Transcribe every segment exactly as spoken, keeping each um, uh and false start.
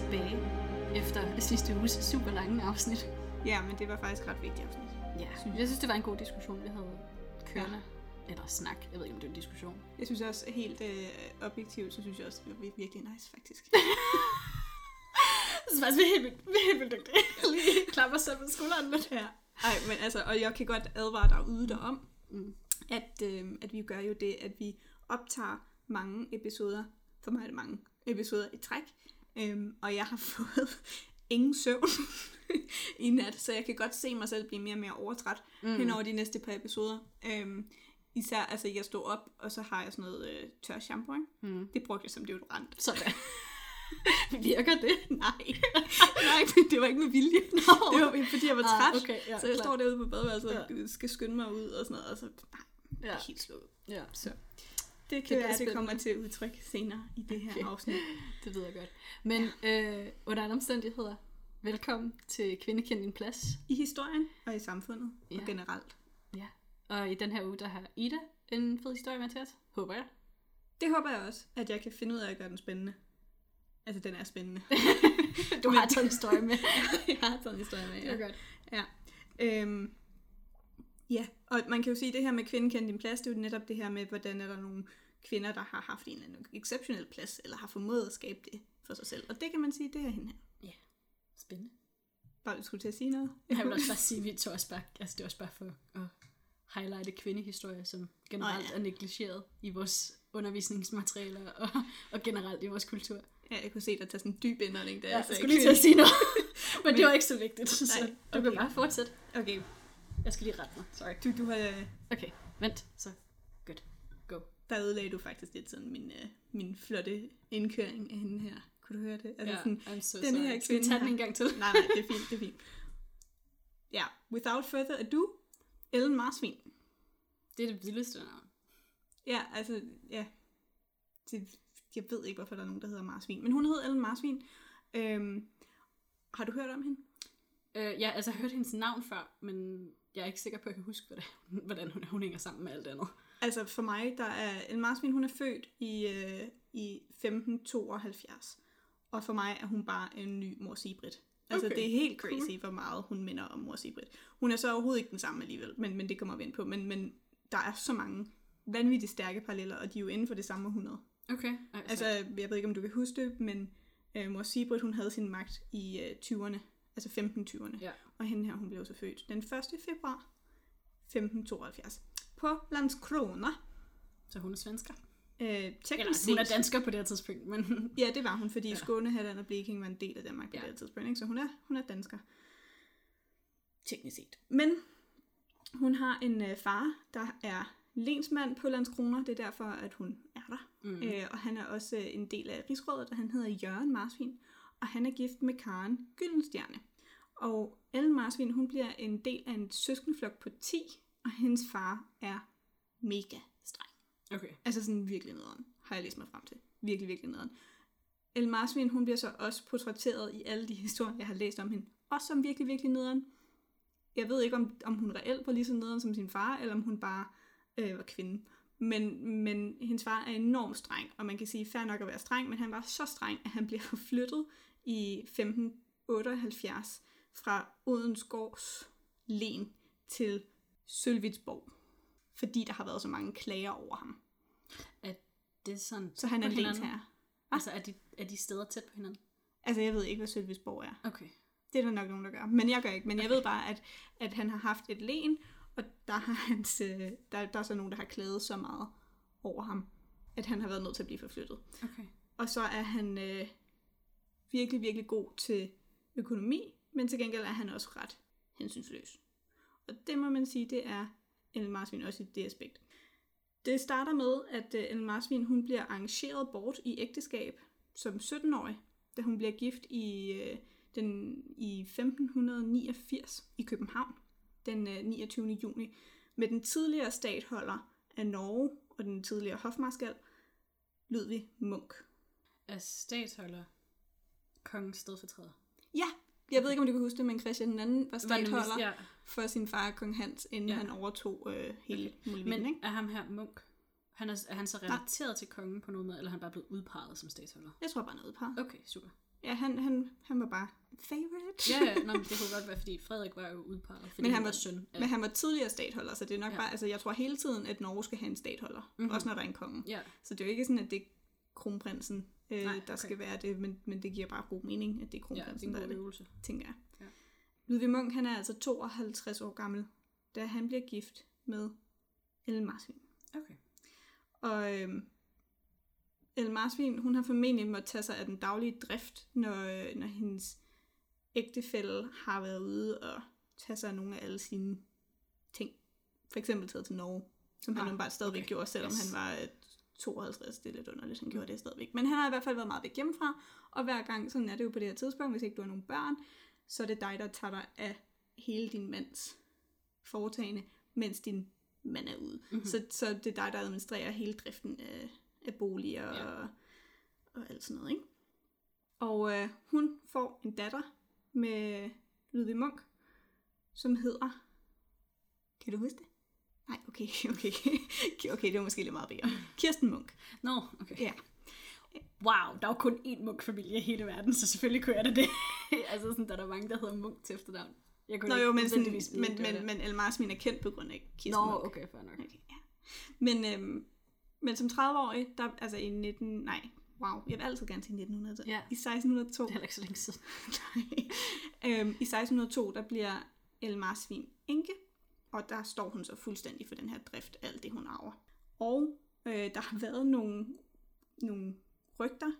tilbage efter sidste uges super lange afsnit. Ja, men det var faktisk ret vigtigt afsnit. Ja, synes jeg. jeg synes, det var en god diskussion, vi havde kørende. Ja. Eller snak, jeg ved ikke, om det var en diskussion. Jeg synes også, helt øh, objektivt, så synes jeg også, det var virkelig nice, faktisk. Så faktisk, vi er helt, helt vildt dygtige. Lige klapper os selv på skulderen lidt. Ja. Ej, men altså, og jeg kan godt advare dig ude derom, mm. at, øh, at vi gør jo det, at vi optager mange episoder, for mig er det mange episoder i træk, øhm, og jeg har fået ingen søvn i nat, så jeg kan godt se mig selv blive mere og mere overtræt mm. hen over de næste par episoder. Øhm, især, altså jeg stod op, og så har jeg sådan noget øh, tør shampoo, mm. det brugte jeg som deodorant. Sådan. Virker det? Nej. Nej, det var ikke med vilje. No. Det var fordi jeg var træt. Ah, okay, ja, så jeg klar. står derude på badeværelset og ja. skal skynde mig ud og sådan noget, og så nej, ja. helt slået. Ja. Så det kan være, det kommer til udtryk senere i det her okay. afsnit. Det ved jeg godt. Men øh, under andre omstændigheder, velkommen til Kvindekend din plads. I historien og i samfundet ja. og generelt. Ja. Og i den her uge, der har Ida en fed historie med til os. Håber jeg. Det håber jeg også, at jeg kan finde ud af at gøre den spændende. Altså, den er spændende. Du har taget en historie med. Jeg har taget en historie med, ja. Det er godt. Ja. Øhm, ja, og man kan jo sige, at det her med kvinden kender din plads, det er jo netop det her med, hvordan er der nogle kvinder, der har haft en eller anden exceptionel plads, eller har formået at skabe det for sig selv. Og det kan man sige, det er hende her. Ja, spændende. Bare, du skulle til at sige noget? Jeg vil også bare sige, at vi tog også bare, altså det er også bare for at highlighte kvindehistorier, som generelt oh, ja. er negligeret i vores undervisningsmaterialer, og, og generelt i vores kultur. Ja, jeg kunne se dig tage sådan en dyb indånding der. Ja, jeg skulle kvinde. lige til at sige noget, men, men det var ikke så vigtigt. Så nej, okay. Du kan bare fortsætte. Okay. Jeg skal lige rette mig, sorry. Du, du har... Okay, vent, så godt, go. Der ødelagde du faktisk lidt sådan min, uh, min flotte indkøring af hende her. Kunne du høre det? Altså ja, sådan, I'm so den sorry. Her skal vi tage den en gang til? Nej, nej, det er fint, det er fint. Ja, yeah. Without further ado, Ellen Marsvin. Det er det vildeste navn. Ja, altså, ja. Det... Jeg ved ikke, hvorfor der er nogen, der hedder Marsvin. Men hun hed Ellen Marsvin. Øhm, har du hørt om hende? Øh, ja, altså jeg har hørt hendes navn før, men jeg er ikke sikker på, at jeg kan huske, hvordan, hvordan hun, hun hænger sammen med alt andet. Altså for mig, der er Ellen Marsvin, hun er født i, øh, i femten tooghalvfjerds. Og for mig er hun bare en ny Mor Sibrit. Altså okay, det er helt crazy, cool. hvor meget hun minder om Mor Sibrit. Hun er så overhovedet ikke den samme alligevel, men, men det kommer vi ind på. Men, men der er så mange vanvittigt stærke paralleller, og de er jo inden for det samme århundrede. Okay. Ej, altså, jeg ved ikke, om du kan huske det, men øh, Mor Sibrit, hun havde sin magt i øh, tyverne, altså femten tyverne. Ja. Og hende her, hun blev så født den første februar femten tooghalvfjerds på Landskrona. Så hun er svensker? Øh, Eller, hun er dansker på det her tidspunkt, men... Ja, det var hun, fordi ja. Skåne, Halland og Blekinge var en del af Danmark på ja. Det her tidspunkt, ikke? Så hun er, hun er dansker. Teknisk set. Men hun har en øh, far, der er lensmand på Landskrona, det er derfor, at hun er der. Mm. Øh, og han er også øh, en del af rigsrådet, og han hedder Jørgen Marsvin, og han er gift med Karen Gyllenstjerne. Og Ellen Marsvin, hun bliver en del af en søskenflok på ti, og hendes far er mega streng. Okay. Altså sådan virkelig nederen, har jeg læst mig frem til. Virkelig, virkelig nederen. Ellen Marsvin, hun bliver så også portrætteret i alle de historier, jeg har læst om hende, også som virkelig, virkelig nederen. Jeg ved ikke, om, om hun reelt var lige så nederen som sin far, eller om hun bare øh, var kvinde. Men, men hendes far er enormt streng, og man kan sige, fair nok at være streng, men han var så streng, at han blev flyttet i femten otteoghalvfjerds fra Odensgårds len til Sølvitsborg, fordi der har været så mange klager over ham. Er det sådan? Så han er lensherre. Altså er de, er de steder tæt på hinanden? Altså jeg ved ikke, hvad Sølvitsborg er. Okay. Det er der nok nogen, der gør, men jeg gør ikke. Men jeg okay. ved bare, at, at han har haft et len, og der, har hans, der, der er så nogen, der har klædet så meget over ham, at han har været nødt til at blive forflyttet. Okay. Og så er han øh, virkelig, virkelig god til økonomi, men til gengæld er han også ret hensynsløs. Og det må man sige, det er Ellen Marsvin også i det aspekt. Det starter med, at øh, Ellen Marsvin, hun bliver arrangeret bort i ægteskab som syttenårig, da hun bliver gift i, øh, den, i femten niogfirs i København. Den niogtyvende juni, med den tidligere statholder af Norge og den tidligere hofmarskal, Ludvig Munk. Er statholder kongens stedfortræder? Ja, jeg ved ikke, om du kan huske det, men Christian den anden var statholder ja. for sin far, kong Hans, inden ja. han overtog øh, hele okay. muligheden. Men er ham her Munk, han er, er han så relateret Nej. til kongen på noget måde, eller er han bare blevet udpeget som statholder? Jeg tror bare, han er udpeget. Okay, super. Ja, han, han, han var bare favorite. Ja, ja. Nå, men det kunne godt være, fordi Frederik var jo udpeget, fordi men han var, var søn. Ja. Men han var tidligere statholder, så det er nok ja. bare, altså jeg tror hele tiden, at Norge skal have en statholder, mm-hmm. også når der er en konge. Ja. Så det er jo ikke sådan, at det er kronprinsen, øh, Nej, okay. der skal være det, men, men det giver bare god mening, at det er kronprinsen, ja, det er der er det, tænker jeg. Ja. Ludvig Munk, han er altså tooghalvtreds år gammel, da han bliver gift med Ellen Marsvin. Okay. Og øhm, Ellen Marsvin, hun har formentlig måttet tage sig af den daglige drift, når, når hendes ægtefælle har været ude og tage sig af nogle af alle sine ting. For eksempel taget til Norge, som ah, han bare stadigvæk okay. gjorde, selvom yes. han var tooghalvtreds. Det er lidt underligt, han gjorde det stadigvæk. Men han har i hvert fald været meget væk hjemmefra, og hver gang, sådan er det jo på det her tidspunkt, hvis ikke du har nogen børn, så er det dig, der tager dig af hele din mands foretagende, mens din mand er ude. Mm-hmm. Så, så det er dig, der administrerer hele driften af, af boliger ja. og, og alt sådan noget, ikke? Og øh, hun får en datter med Ludvig Munk, som hedder... Kan du huske det? Nej, okay, okay. Okay, det var måske lidt meget bedre. Kirsten Munk. Nå, no, okay. Ja. Wow, der er kun én Munk-familie i hele verden, så selvfølgelig kører det det. Altså sådan, der er der mange, der hedder Munk til efternavn. Jeg kunne Nå, jo, men, sådan, vide, men, men, men Ellen Marsvin er kendt på grund af Kirsten Munk. Nå, okay, fair nok. Okay, ja. Men, øhm, men som tredive-årig, der, altså i nitten... Nej, wow, jeg vil altid gerne til nitten hundrede. Ja. I seksten hundrede og to... Det er heller ikke så længe siden. Nej. Øhm, I seksten hundrede og to, der bliver Ellen Marsvin enke, og der står hun så fuldstændig for den her drift af alt det, hun arver. Og øh, der har været nogle, nogle rygter,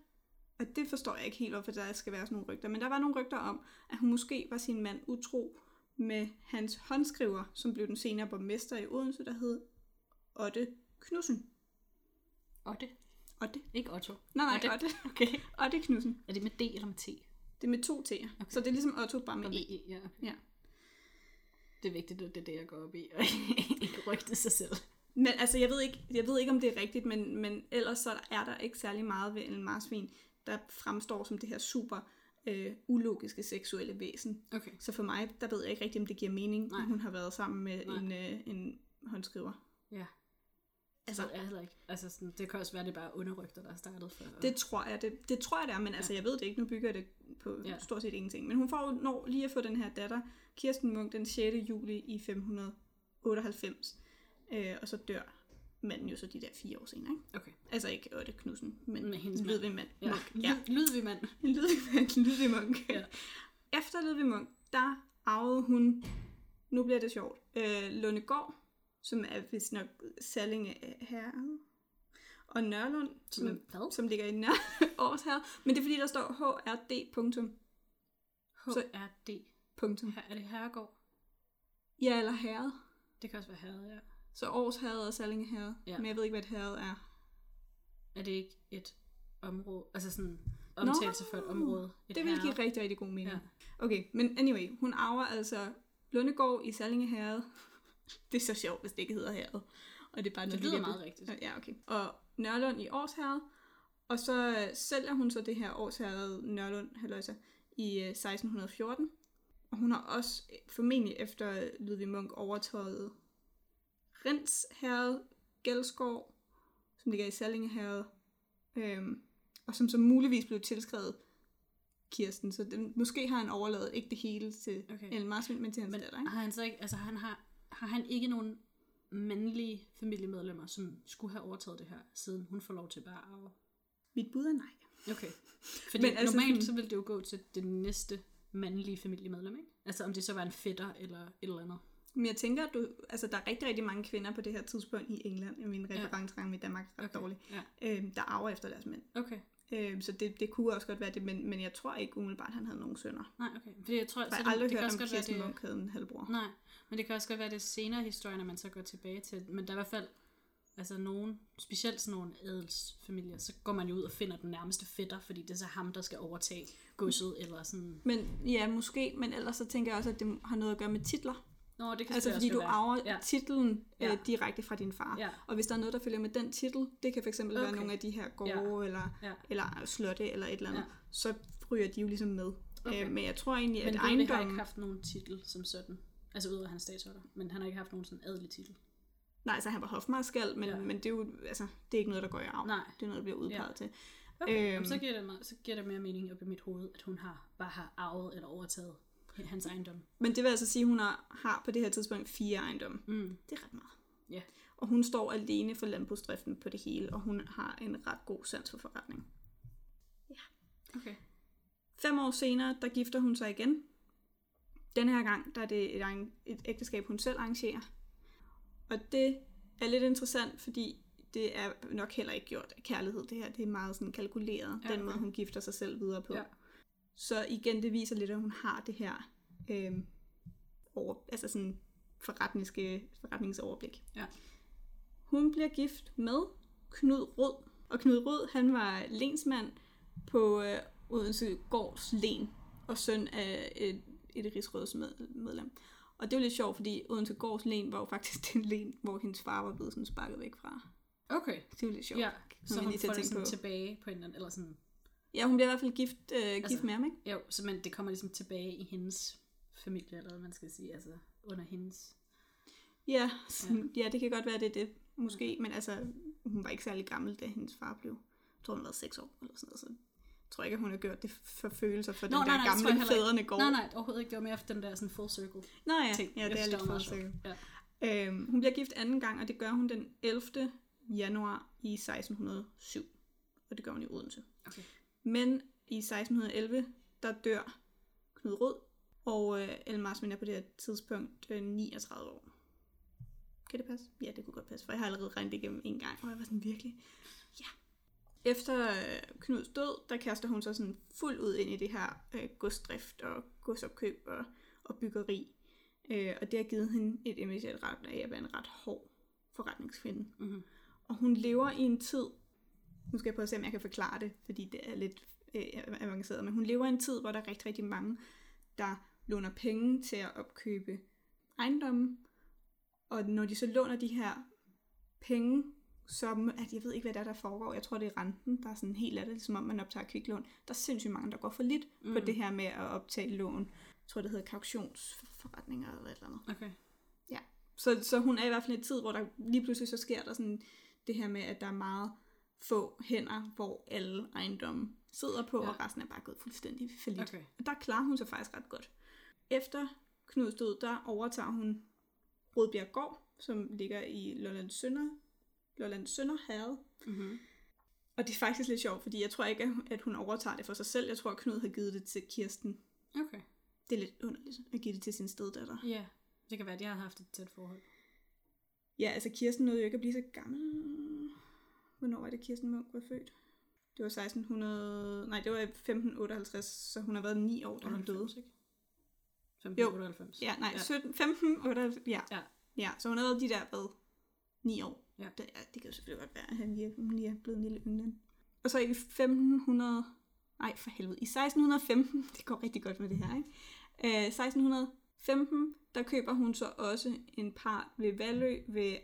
og det forstår jeg ikke helt, hvorfor der skal være sådan nogle rygter, men der var nogle rygter om, at hun måske var sin mand utro med hans håndskriver, som blev den senere borgmester i Odense, der hed Otte Knudsen. Otte? Otte. Ikke Otto? Nej, nej, Otte. Otte. Okay. Otte Knudsen. Er det med D eller med T? Det er med to T'er. Okay. Så det er ligesom Otto, bare med E. E, ja. Ja. Det er vigtigt, det er det, jeg går op i, og ikke rygte sig selv. Men altså, jeg ved ikke, jeg ved ikke om det er rigtigt, men, men ellers så er der ikke særlig meget ved Ellen Marsvin, der fremstår som det her super øh, ulogiske seksuelle væsen. Okay. Så for mig, der ved jeg ikke rigtigt, om det giver mening, at hun har været sammen med en, øh, en håndskriver. Ja. Altså, det er heller ikke. Altså, sådan, det kan også være, det bare underrygter, der er startet for. Og... Det tror jeg, det, det tror jeg, det er, men ja. altså, jeg ved det ikke. Nu bygger det på ja. stort set ingenting. Men hun får når lige at få den her datter, Kirsten Munk, den sjette juli i femten otteoghalvfems. Øh, og så dør manden jo så de der fire år senere, ikke? Okay. Altså ikke Otte Knudsen, men med hendes Ludvig mand. Ja. Ja. Ludvig mand. Ludvig mand. Ludvig Munk. Ja. Efter Ludvig Munk, der arvede hun, nu bliver det sjovt, øh, Lundegård, som er vist nok Sallinge herred, og Nørlund, som, som ligger i Nørreårs herred. Men det er fordi, der står H R D. punktum. H R D. punktum. Er det herregård? Ja, eller herred. Det kan også være herred, ja. Så Aars herred og Sallinge herred. Ja. Men jeg ved ikke, hvad et herred er. Er det ikke et område? Altså sådan omtalelse no, for et område? Et det vil give rigtig, rigtig god mening. Ja. Okay, men anyway. Hun arver altså Lundegård i Sallinge herred. Det er så sjovt, hvis det ikke hedder herred. Og det er bare noget, det lyder meget rigtigt. Ja, okay. Og Nørlund i Aars herred. Og så sælger hun så det her Aars herred Nørlund halløjsa, i seksten fjorten. Og hun har også formentlig efter Ludvig Munk overtaget Rens herred, Gældskov, som ligger i Sallinge herred, øhm, og som så muligvis blev tilskrevet Kirsten. Så den, måske har han overladet ikke det hele til okay. Ellen Marsvin, men til hans datter, ikke? Har han så ikke, altså han har, har han ikke nogen mandlige familiemedlemmer, som skulle have overtaget det her, siden hun får lov til bare at arve? Mit bud er nej. Okay. Fordi men altså, normalt så ville det jo gå til det næste mandlige familiemedlem, ikke? Altså om det så var en fætter eller et eller andet. Men jeg tænker, at du, altså, der er rigtig, rigtig mange kvinder på det her tidspunkt i England. Min referencerang i Danmark er ret okay. dårlig. Ja. Øhm, der arver efter deres mænd. Okay. Øhm, så det, det kunne også godt være det, men, men jeg tror ikke umiddelbart, han havde nogen sønner. Nej, okay. Fordi jeg tror, For jeg har aldrig det, hørt det om Kirsten Munk havde en halvbror. Nej, men det kan også godt være det senere historie, når man så går tilbage til. Men der er i hvert fald, altså nogen, specielt sådan nogle adelsfamilier, så går man jo ud og finder den nærmeste fætter, fordi det er så ham, der skal overtage godset eller sådan. Men ja, måske, men ellers så tænker jeg også, at det har noget at gøre med titler. Nå, det kan altså fordi du arver ja. titlen ja. Øh, direkte fra din far. Ja. Og hvis der er noget, der følger med den titel, det kan fx okay. være nogle af de her gårde, ja. Eller, ja. eller slotte, eller et eller andet, ja. så ryger de jo ligesom med. Okay. Øh, men jeg tror egentlig, at ejendommen... Men han har ikke haft nogen titel som sådan, altså udover hans statsholder, men han har ikke haft nogen sådan adelig titel. Nej, så altså, han var hofmarskal, men, ja. men det, er jo, altså, det er ikke noget, der går i arv. Nej. Det er noget, der bliver udpeget ja. til. Okay. Øhm, så, giver det, så giver det mere mening op i mit hoved, at hun har, bare har arvet eller overtaget hans ejendom. Men det vil altså sige, at hun har, har på det her tidspunkt fire ejendomme. Mm. Det er ret meget. Yeah. Og hun står alene for landbrugsdriften på det hele, og hun har en ret god sans for forretning. Ja. Okay. Fem år senere, der gifter hun sig igen. Den her gang, der er det et, et ægteskab, hun selv arrangerer. Og det er lidt interessant, fordi det er nok heller ikke gjort af kærlighed, det her. Det er meget sådan kalkuleret, ja, den måde, hun gifter sig selv videre på. Ja. Så igen, det viser lidt, at hun har det her øh, over, altså sådan forretningsoverblik. Ja. Hun bliver gift med Knud Rud. Og Knud Rud, han var lensmand på øh, Odense Gårds len, og søn af et, et rigsrådsmedlem. Og det var lidt sjovt, fordi Odense Gårds len var jo faktisk den len, hvor hendes far var blevet sådan sparket væk fra. Okay. Det var lidt sjovt. Ja, så hun får det sådan på. Tilbage på en eller anden. Ja, hun bliver i hvert fald gift, øh, gift altså, med ham, ikke? Jo, så men det kommer ligesom tilbage i hendes familie, eller hvad man skal sige, altså under hendes. Ja, sådan, ja. ja, det kan godt være, det er det, måske. Ja. Men altså, hun var ikke særlig gammel, da hendes far blev, jeg tror, hun var seks år, eller sådan noget, så jeg tror ikke, at hun har gjort det for følelser for Nå, den nej, der nej, gamle fædrene går. Nej, nej, overhovedet ikke. Det var mere for den der sådan full circle. Nå ja, ting. Ja det er lidt full circle. Ja. Øhm, hun bliver gift anden gang, og det gør hun den ellevte januar i seksten hundrede og syv. Og det gør hun i Odense. Okay. Men i seksten elleve, der dør Knud Rud, og øh, Ellen Marsvin er på det her tidspunkt øh, niogtredive år. Kan det passe? Ja, det kunne godt passe, for jeg har allerede regnet det igennem en gang, og jeg var sådan virkelig, ja. Efter øh, Knuds død, der kaster hun så sådan fuldt ud ind i det her øh, godsdrift og godsopkøb og, og byggeri. Øh, og det har givet hende et image af at være en ret hård forretningskvinde. Mm-hmm. Og hun lever i en tid, nu skal jeg prøve at se, om jeg kan forklare det, fordi det er lidt øh, avanceret, men hun lever i en tid, hvor der er rigtig, rigtig mange, der låner penge til at opkøbe ejendomme. Og når de så låner de her penge, som, at jeg ved ikke, hvad der er, der foregår. Jeg tror, det er renten, der er sådan helt af det, som om man optager kviklån. Der er sindssygt mange, der går for lidt mm. på det her med at optage lån. Jeg tror, det hedder kautionsforretninger eller et eller andet. Okay. Ja, så, så hun er i hvert fald i en tid, hvor der lige pludselig så sker der sådan det her med, at der er meget få hænder, hvor alle ejendomme sidder på, ja. Og resten er bare gået fuldstændig fallit. Okay. Og der klarer hun sig faktisk ret godt. Efter Knuds død, der overtager hun Rødbjerggård, som ligger i Lolland Sønder, Lolland Sønder havde. Mm-hmm. Og det er faktisk lidt sjovt, fordi jeg tror ikke, at hun overtager det for sig selv. Jeg tror, at Knud har givet det til Kirsten. Okay. Det er lidt underligt at give det til sin steddatter. Ja, yeah. Det kan være, at jeg har haft et tæt forhold. Ja, altså Kirsten nåede jo ikke at blive så gammel. Hvornår var det, Kirsten Munk var født? Det var seksten hundrede... Nej, det var femten otteoghalvtreds, så hun har været ni år, da hun døde. femten otteoghalvfems? Ja, nej, ja. sytten, femten otteoghalvfems, ja. Ja. Ja, så hun har været de der, hvad? ni år. Ja. Det, ja, det kan jo selvfølgelig godt være, at han lige, lige er blevet en lille yngling. Og så i femten hundrede... Nej, for helvede. I seksten femten, det går rigtig godt med det her, ikke? Øh, seksten femten, der køber hun så også en par ved Valø, ved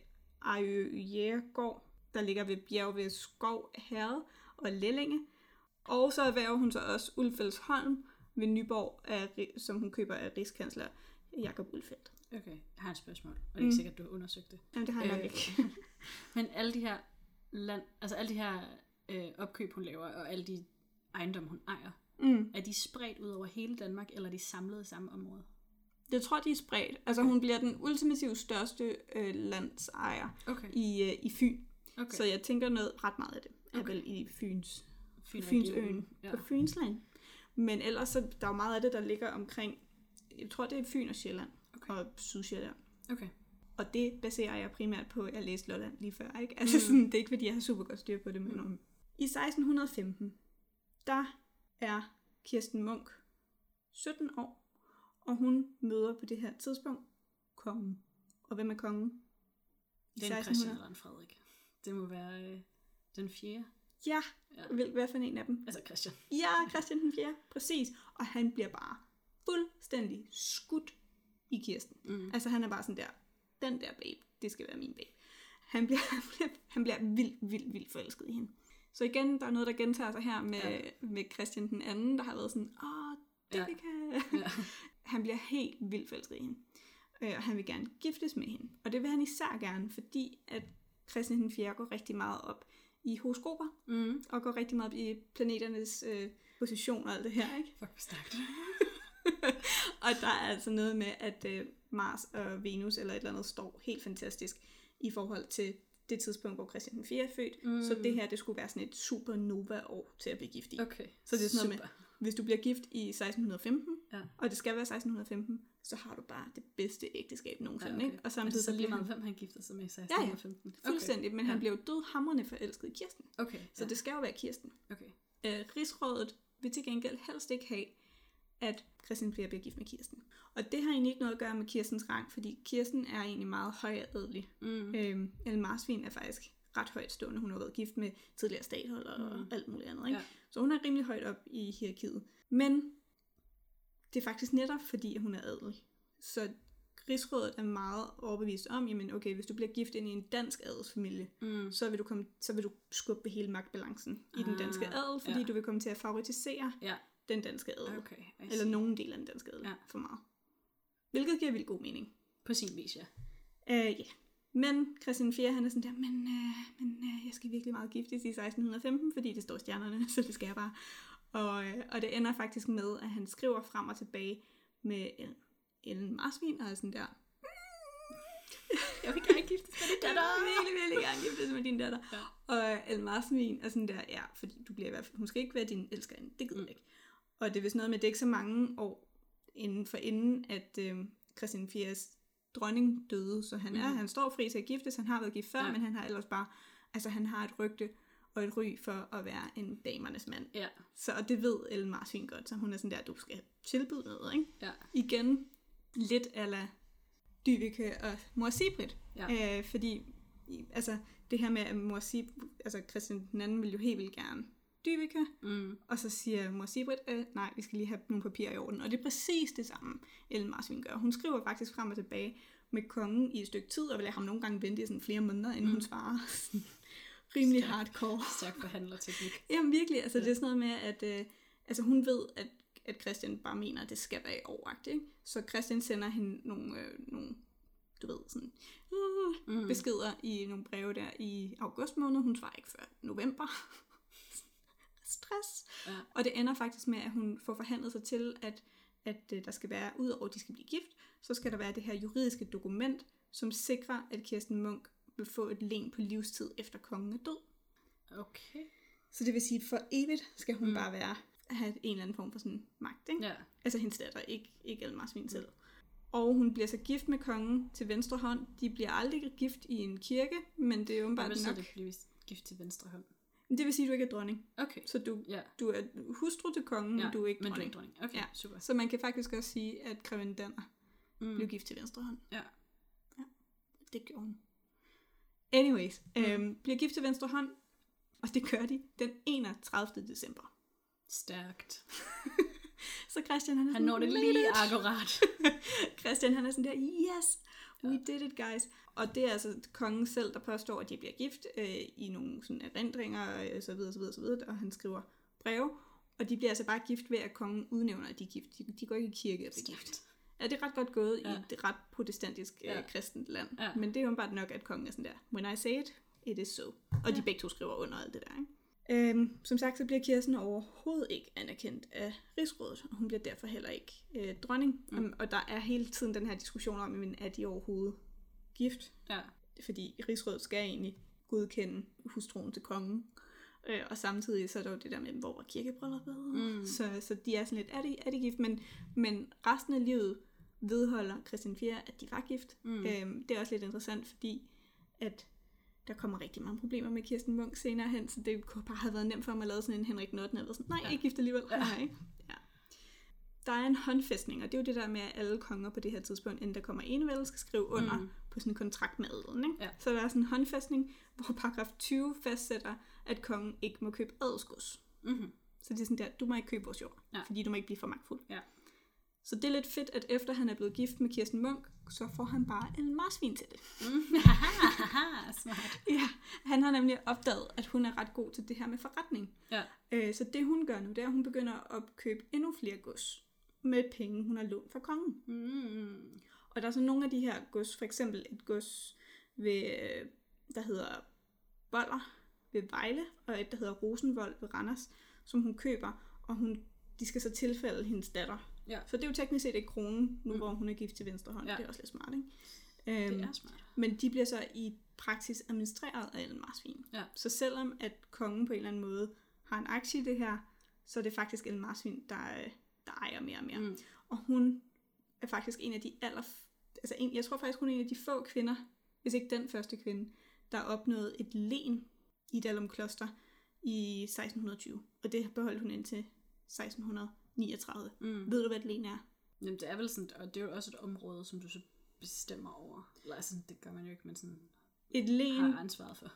Ejøjæregård, der ligger ved bjerg ved Skov, Herred og Lellinge. Og så erhverver hun så også Ulfeldtsholm ved Nyborg, af, som hun køber af rigskansler Jakob Ulfeldt. Okay, jeg har et spørgsmål, og det er ikke sikkert, du har undersøgt det. Jamen, det har jeg øh, nok ikke. Men alle de her, land, altså alle de her øh, opkøb, hun laver, og alle de ejendomme, hun ejer, mm. er de spredt ud over hele Danmark, eller er de samlet i samme område? Jeg tror, de er spredt. Altså, hun bliver den ultimativt største øh, landsejer okay. i, øh, i Fyn. Okay. Så jeg tænker noget ret meget af det, er okay. vel i Fyns, Fyn Fynsøen ja. På Fynsland. Men ellers så der er jo meget af det, der ligger omkring, jeg tror det er Fyn og Sjælland okay. og Sydsjælland. Okay. Og det baserer jeg primært på, at jeg læste Lolland lige før, ikke? Altså mm. sådan, det er ikke fordi, jeg har super godt styr på det, men mm. I seksten femten, der er Kirsten Munk sytten år, og hun møder på det her tidspunkt kongen. Og hvem er kongen? Det er en Christian eller en Frederik. Det må være øh, den fjerde. Ja, ja. Hvad for en af dem? Altså Christian. Ja, Christian den fjerde, præcis. Og han bliver bare fuldstændig skudt i Kirsten. Mm. Altså han er bare sådan der, den der babe, det skal være min babe. Han bliver, han bliver, han bliver vildt, vildt, vildt forelsket i hende. Så igen, der er noget, der gentager sig her med, ja. Med Christian den anden, der har været sådan, åh, det ja. Kan. Ja. Han bliver helt vildt forelsket i hende. Og han vil gerne giftes med hende. Og det vil han især gerne, fordi at Christian den fjerde går rigtig meget op i horoskoper, mm. og går rigtig meget op i planeternes øh, position og alt det her, ikke? Fuck, hvor stærkt. Og der er altså noget med, at øh, Mars og Venus eller et eller andet står helt fantastisk i forhold til det tidspunkt, hvor Christian den fjerde er født. Mm. Så det her, det skulle være sådan et supernova-år til at blive gift i. Okay. Så det er sådan noget med, hvis du bliver gift i seksten femten, ja. Og det skal være seksten femten, så har du bare det bedste ægteskab nogensinde. Ja, okay. Ikke? Og samtidig og så lige meget, hvem han gifter sig med i seksten femten. Ja, ja, fuldstændig. Okay. Men han ja. Blev dødhamrende forelsket i Kirsten. Okay. Så ja. Det skal jo være Kirsten. Okay. Æ, rigsrådet vil til gengæld helst ikke have, at Christian bliver gift med Kirsten. Og det har egentlig ikke noget at gøre med Kirstens rang, fordi Kirsten er egentlig meget højadelig. Mm. Øhm, Ellen Marsvin er faktisk ret højt stående. Hun har været gift med tidligere statholder mm. og alt muligt andet. Ikke? Ja. Så hun er rimelig højt op i hierarkiet. Men det er faktisk netop fordi, hun er adelig. Så rigsrådet er meget overbevist om, jamen okay, hvis du bliver gift ind i en dansk adelsfamilie, mm. så, vil du komme, så vil du skubbe hele magtbalancen ah, i den danske adel, fordi ja. Du vil komme til at favoritisere ja. Den danske adel. Okay, eller nogen del af den danske adel ja. For meget. Hvilket giver vildt god mening. På sin vis, ja. Ja. Uh, yeah. Men Christian den fjerde, han er sådan der, men, uh, men uh, jeg skal virkelig meget giftes i seksten femten, fordi det står i stjernerne, så det skal jeg bare. Og, uh, og det ender faktisk med, at han skriver frem og tilbage med Ellen, Ellen Marsvin, og er sådan der, jeg vil gerne giftes med din datter. Jeg vil virkelig, virkelig gerne giftes med din datter. Ja. Og Ellen Marsvin er sådan der, ja, fordi du bliver i hvert fald, hun skal ikke være din elskerinde, det gider jeg ikke. Og det er vist noget med, det ikke så mange år inden for inden, at øh, Christian den fjerdes dronning døde. Så han, er, mm. han står fri til at giftes. Han har været gift før, ja. Men han har ellers bare... Altså, han har et rygte og et ry for at være en damernes mand. Ja. Så og det ved Ellen Marsvin godt. Så hun er sådan der, du skal tilbyde noget, ikke? Ja. Igen, lidt a la Dyveke og Mor Sibrit. Ja. Øh, fordi, altså, det her med, at Mor Sibrit... Altså, Christian den anden vil jo helt vildt gerne... Dyveke, mm. og så siger Mor Sibrit, øh, nej, vi skal lige have nogle papirer i orden. Og det er præcis det samme, Ellen Marsvin gør. Hun skriver faktisk frem og tilbage med kongen i et stykke tid, og vil lade ham nogle gange vente i sådan flere måneder, inden mm. hun svarer. Rimelig stærk, hardcore. Stærk forhandlerteknik. Jamen virkelig, altså ja. Det er sådan noget med, at øh, altså, hun ved, at, at Christian bare mener, at det skal være overagtigt. Så Christian sender hende nogle, øh, nogle du ved, sådan, øh, mm. beskeder i nogle breve der i august måned. Hun svarer ikke før november. Stress. Ja. Og det ender faktisk med, at hun får forhandlet sig til, at, at der skal være, udover at de skal blive gift, så skal der være det her juridiske dokument, som sikrer, at Kirsten Munk vil få et len på livstid efter kongen er død. Okay. Så det vil sige, at for evigt skal hun mm. bare være at have en eller anden form for sådan magt, ikke? Ja. Altså hendes datter, ikke, ikke Ellen Marsvin selv. Mm. Og hun bliver så gift med kongen til venstre hånd. De bliver aldrig gift i en kirke, men det er åbenbart nok... Hvad så det bliver gift til venstre hånd? Det vil sige, at du ikke er dronning. Okay. Så du, yeah. du er hustru til kongen, yeah, men du er ikke dronning. Men du er dronning. Okay, ja. Super. Så man kan faktisk også sige, at Greven Danner mm. blev gift til venstre hånd. Ja. Ja, det gjorde hun. Anyways, mm. øhm, bliver gift til venstre hånd, og det gør de den enogtredivte december. Stærkt. Så Christian, han er han sådan, når det lige akkurat. Christian, han er sådan der, yes, we did it, guys. Og det er altså kongen selv, der påstår, at de bliver gift øh, i nogle sådan erindringer, og så videre, så videre, så videre, og han skriver breve. Og de bliver altså bare gift ved, at kongen udnævner, at de er gift. De, de går ikke i kirke og bliver gift. Ja, det er ret godt gået ja. I et ret protestantisk øh, ja. Kristent land. Ja. Men det er jo bare nok, at kongen er sådan der, when I say it, it is so. Og ja. De begge to skriver under alt det der, ikke? Øhm, som sagt, så bliver Kirsten overhovedet ikke anerkendt af rigsrådet, og hun bliver derfor heller ikke øh, dronning. Mm. Um, og der er hele tiden den her diskussion om, men er de overhovedet gift? Ja. Fordi rigsrådet skal egentlig godkende hustruen til kongen. Øh, og samtidig så er der jo det der med, hvor var kirkebrylluppet? Mm. Så, så de er sådan lidt, er de, er de gift? Men, men resten af livet vedholder Christian den fjerde, at de var gift. Mm. Øhm, det er også lidt interessant, fordi at... Der kommer rigtig mange problemer med Kirsten Munk senere hen, så det kunne bare have været nemt for mig at lave sådan en Henrik Notten, eller sådan, nej, ja. Ikke gift alligevel. Ja. Nej, ikke? Ja. Der er en håndfæstning, og det er jo det der med, at alle konger på det her tidspunkt, inden der kommer enevælde, skal skrive under mm. på sådan en kontrakt med adelen. Ikke? Ja. Så der er sådan en håndfæstning, hvor paragraf tyve fastsætter, at kongen ikke må købe adelsgods. Mm-hmm. Så det er sådan der, du må ikke købe vores jord, ja. Fordi du må ikke blive for magtfuld. Ja. Så det er lidt fedt, at efter han er blevet gift med Kirsten Munk, så får han bare en marsvin til det. Mm. Smart. Ja, han har nemlig opdaget, at hun er ret god til det her med forretning. Ja. Øh, så det hun gør nu, det er, at hun begynder at opkøbe endnu flere gods med penge, hun har lånt fra kongen. Mm. Og der er så nogle af de her gods, for eksempel et gods, ved, der hedder Boller, ved Vejle, og et, der hedder Rosenvold ved Randers, som hun køber, og hun, de skal så tilfælde hendes datter. Ja. Så det er jo teknisk set ikke kronen, nu mm. hvor hun er gift til venstre hånd. Ja. Det er også lidt smart, ikke? Øhm, det er smart. Men de bliver så i praksis administreret af Ellen Marsvin. Ja. Så selvom at kongen på en eller anden måde har en aktie i det her, så er det faktisk Ellen Marsvin, der, der ejer mere og mere. Mm. Og hun er faktisk en af de aller... Altså en, jeg tror faktisk, hun er en af de få kvinder, hvis ikke den første kvinde, der opnåede et len i Dalum Kloster i seksten tyve. Og det beholdt hun indtil seksten niogtredive. Mm. Ved du, hvad et len er? Jamen det er vel sådan, og det er jo også et område, som du så bestemmer over. Eller altså, det gør man jo ikke, men sådan et len, har ansvaret for.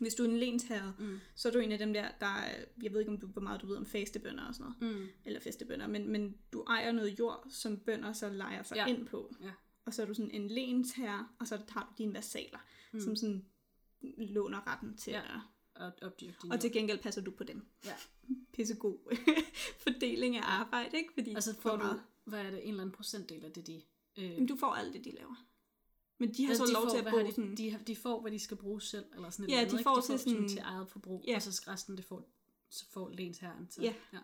Hvis du er en lensherre, mm. så er du en af dem der, der jeg ved ikke, om du, hvor meget du ved om fastebønder og sådan noget. Mm. Eller fastebønder, men, men du ejer noget jord, som bønder så lejer sig ja. ind på. Ja. Og så er du sådan en lensherre, og så tager du dine versaler, mm. som sådan låner retten til ja. at... Og, og til gengæld passer du på dem. Ja. Pissegod fordeling af arbejde, ikke? Fordi og så får du, meget... hvad er det, en eller anden procentdel af det, de... Øh... Jamen, du får alt det, de laver. Men de har så, så de lov får, til at bruge de, sådan... de, de får, hvad de skal bruge selv, eller sådan et ja, eller andet. De får, de får til, sådan... sådan til eget forbrug, ja. Og så resten, det får, så får lensherren til. Ja. Ja.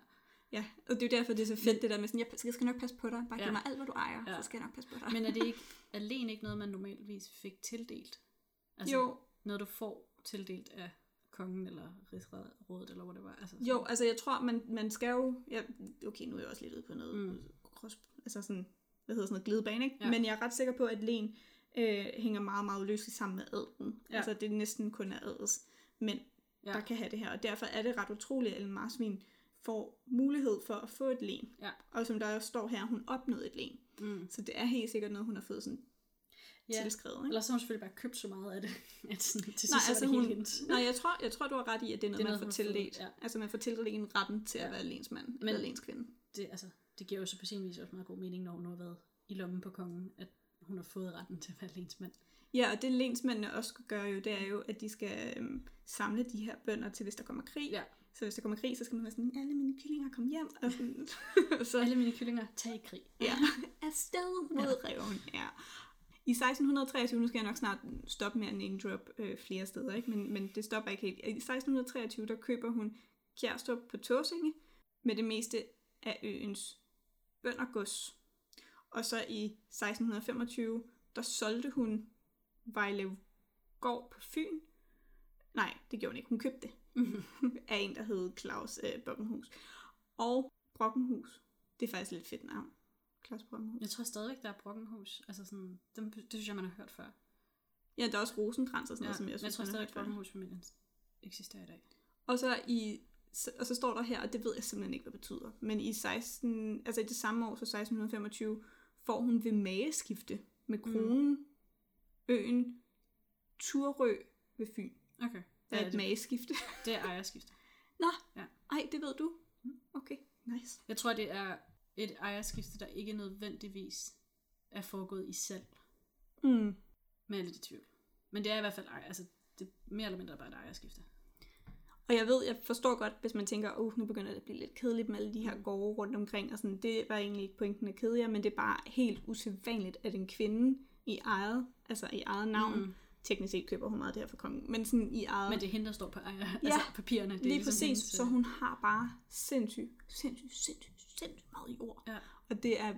Ja, og det er jo derfor, det er så fedt det der med sådan, jeg skal nok passe på dig, bare ja. Giv mig alt, hvad du ejer, ja. Så skal jeg nok passe på dig. Men er det ikke alene ikke noget, man normalvis fik tildelt? Altså, jo. Noget, du får tildelt af kongen eller rigsrådet, eller hvor det var? Altså, jo, altså jeg tror, man, man skal jo, ja, okay, nu er jeg også lidt ude på noget, mm. altså sådan, hvad hedder sådan noget, glidebane, ikke? Ja. Men jeg er ret sikker på, at len øh, hænger meget, meget løsligt sammen med adelen. Ja. Altså det er næsten kun af adels mænd, ja. Der kan have det her, og derfor er det ret utroligt, at Ellen Marsvin får mulighed for at få et len. Ja. Og som der står her, hun opnåede et len. Mm. Så det er helt sikkert noget, hun har fået sådan ja. Tilskrevet. Ikke? Eller så har hun selvfølgelig bare købt så meget af det, at sådan, til nej, sidst altså, var det helt nej, jeg tror, jeg tror, du har ret i, at det er noget, det er man, noget man får tildelt. Ja. Altså man får tildelt retten til ja. At være lensmand eller lenskvinde. Det, altså, det giver jo så på sin vis også meget god mening, når hun har været i lommen på kongen, at hun har fået retten til at være lensmand. Ja, og det lensmændene også skal gøre jo, det er jo, at de skal øhm, samle de her bønder til, hvis der kommer krig. Ja. Så hvis der kommer krig, så skal man være sådan, alle mine kyllinger, kom hjem. Og sådan, så, alle mine kyllinger, tag i krig. Ja, afsted mod ja. Reven. Ja. I seksten treogtyve, nu skal jeg nok snart stoppe med at name-drop øh, flere steder, ikke? Men, men det stopper ikke helt. I seksten treogtyve, der køber hun Kærstrup på Tåsinge med det meste af øens bøndergods. Og så i seksten femogtyve, der solgte hun Vejlevgård på Fyn. Nej, det gjorde hun ikke. Hun købte det. Mm-hmm. af en, der hed Klaus øh, Brockenhus. Og Brockenhus, det er faktisk et lidt fedt navn. Klaus Brockenhus. Jeg tror stadigvæk, der er Brockenhus. Altså sådan, dem, det synes jeg, man har hørt før. Ja, der er også Rosenkrantz og sådan ja, noget, som jeg synes, jeg tror stadigvæk, at Brockenhus-familien eksisterer i dag. Og så, i, og så står der her, og det ved jeg simpelthen ikke, hvad det betyder, men i, seksten, altså i det samme år, så seksten femogtyve, får hun ved mageskifte med kronen, mm. øen, Thurø ved Fyn. Okay. Der er et mageskifte. Det er ejerskifte. Nå, ja. Ej, det ved du. Okay, nice. Jeg tror, det er et ejerskifte, der ikke nødvendigvis er foregået i salg. Mm. Men jeg er lidt i tvivl. Men det er i hvert fald ej, altså, det er mere eller mindre bare et ejerskifte. Og jeg ved, jeg forstår godt, hvis man tænker, åh, oh, nu begynder det at blive lidt kedeligt med alle de her gårde rundt omkring, og sådan, det var egentlig ikke pointen af kedeligere, men det er bare helt usædvanligt, at en kvinde i eget, altså i eget navn, mm. teknisk set køber hun meget det her for kongen. Men sådan i eget... Men det er hende, der står på ejer, ja, altså papirerne. Det lige er præcis. Hende, så... så hun har bare sindssygt, sindssygt, sindssygt, sindssygt meget jord. Ja. Og det er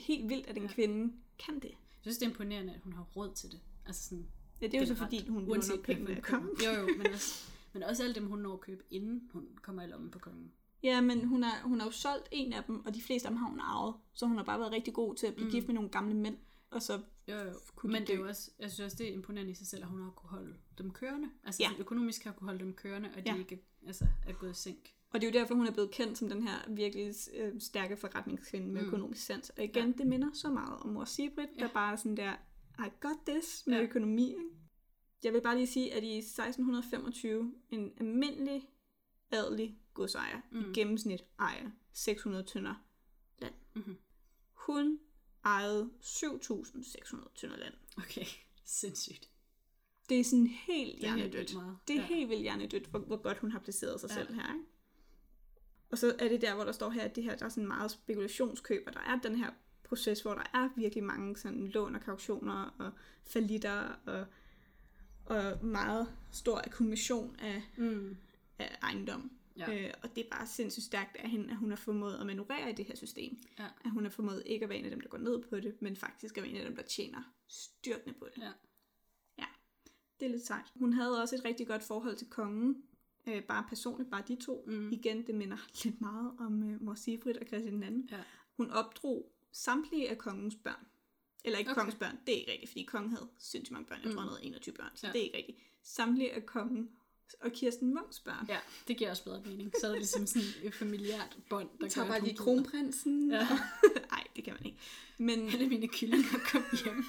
helt vildt, at en ja. Kvinde kan det. Jeg synes, det er imponerende, at hun har råd til det. Altså sådan... Ja, det er jo så fordi, hun låner penge med kongen. Jo, jo, men også, men også alle dem, hun når at købe, inden hun kommer i lommen på kongen. Ja, men hun har, hun har jo solgt en af dem, og de fleste af dem har hun arvet. Så hun har bare været rigtig god til at blive mm. gift med nogle gamle mænd. Og så jo, jo. De men det er jo også, jeg synes også, det er imponerende i sig selv, at hun har kunnet holde dem kørende. Altså ja. Økonomisk har kunnet holde dem kørende, og de ja. Ikke altså, er gået i sænk. Og det er jo derfor, hun er blevet kendt som den her virkelig øh, stærke forretningskvinde med mm. økonomisk sans. Og igen, ja. Det minder så meget om Mor Sibrit, der ja. Bare er sådan der, I got this med ja. Økonomi. Ikke? Jeg vil bare lige sige, at i seksten femogtyve, en almindelig adelig godsejer mm. i gennemsnit ejer seks hundrede tønder land. Mm-hmm. Hun ejede syv tusind seks hundrede tønder land. Okay, sindssygt. Det er sådan helt hjernedødt. Det er helt vildt hjernedødt, hvor, hvor godt hun har placeret sig ja. Selv her. Ikke? Og så er det der, hvor der står her, at det her, der er sådan meget spekulationskøb, og der er den her proces, hvor der er virkelig mange sådan lån og kautioner og fallitter og, og meget stor akkumulation af, mm. af ejendom. Ja. Øh, og det er bare sindssygt stærkt af hende, at hun har formået at manøvrere i det her system. Ja. At hun har formået ikke at være en af dem, der går ned på det, men faktisk at være en af dem, der tjener styrtende på det. Ja. Ja, det er lidt sejt. Hun havde også et rigtig godt forhold til kongen. Øh, bare personligt, bare de to. Mm. Igen, det minder lidt meget om øh, Mor Sibrit og Christian den anden. Ja. Hun opdrog samtlige af kongens børn. Eller ikke okay. kongens børn, det er ikke rigtigt, fordi kongen havde sindssygt mange børn. Jeg tror, han havde enogtyve børn, så ja. Det er ikke rigtigt. Samtlige af kongen og Kirsten Munks børn. Ja, det giver også bedre mening. Så er det ligesom sådan et familiært bånd, der tager bare lige kronprinsen. Nej, ja. Det kan man ikke. Men alle mine kyllinger kom hjem.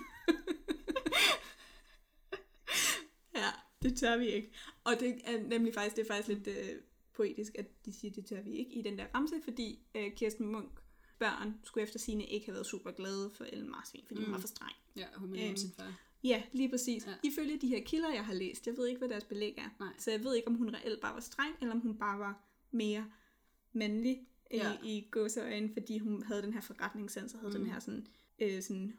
Ja, det tør vi ikke. Og det er nemlig faktisk, det er faktisk lidt øh, poetisk, at de siger, det tør vi ikke i den der ramse, fordi øh, Kirsten Munk børn skulle efter sine ikke have været super glade for Ellen Marsvin, fordi mm. hun var for streng. Ja, hun ville øhm, sin far. Ja, lige præcis. Ja. Ifølge de her kilder, jeg har læst, jeg ved ikke, hvad deres belæg er. Nej. Så jeg ved ikke, om hun reelt bare var streng, eller om hun bare var mere mandlig ja. i, i gåseøjne, fordi hun havde den her forretningssans, og havde mm. den her sådan, øh, sådan,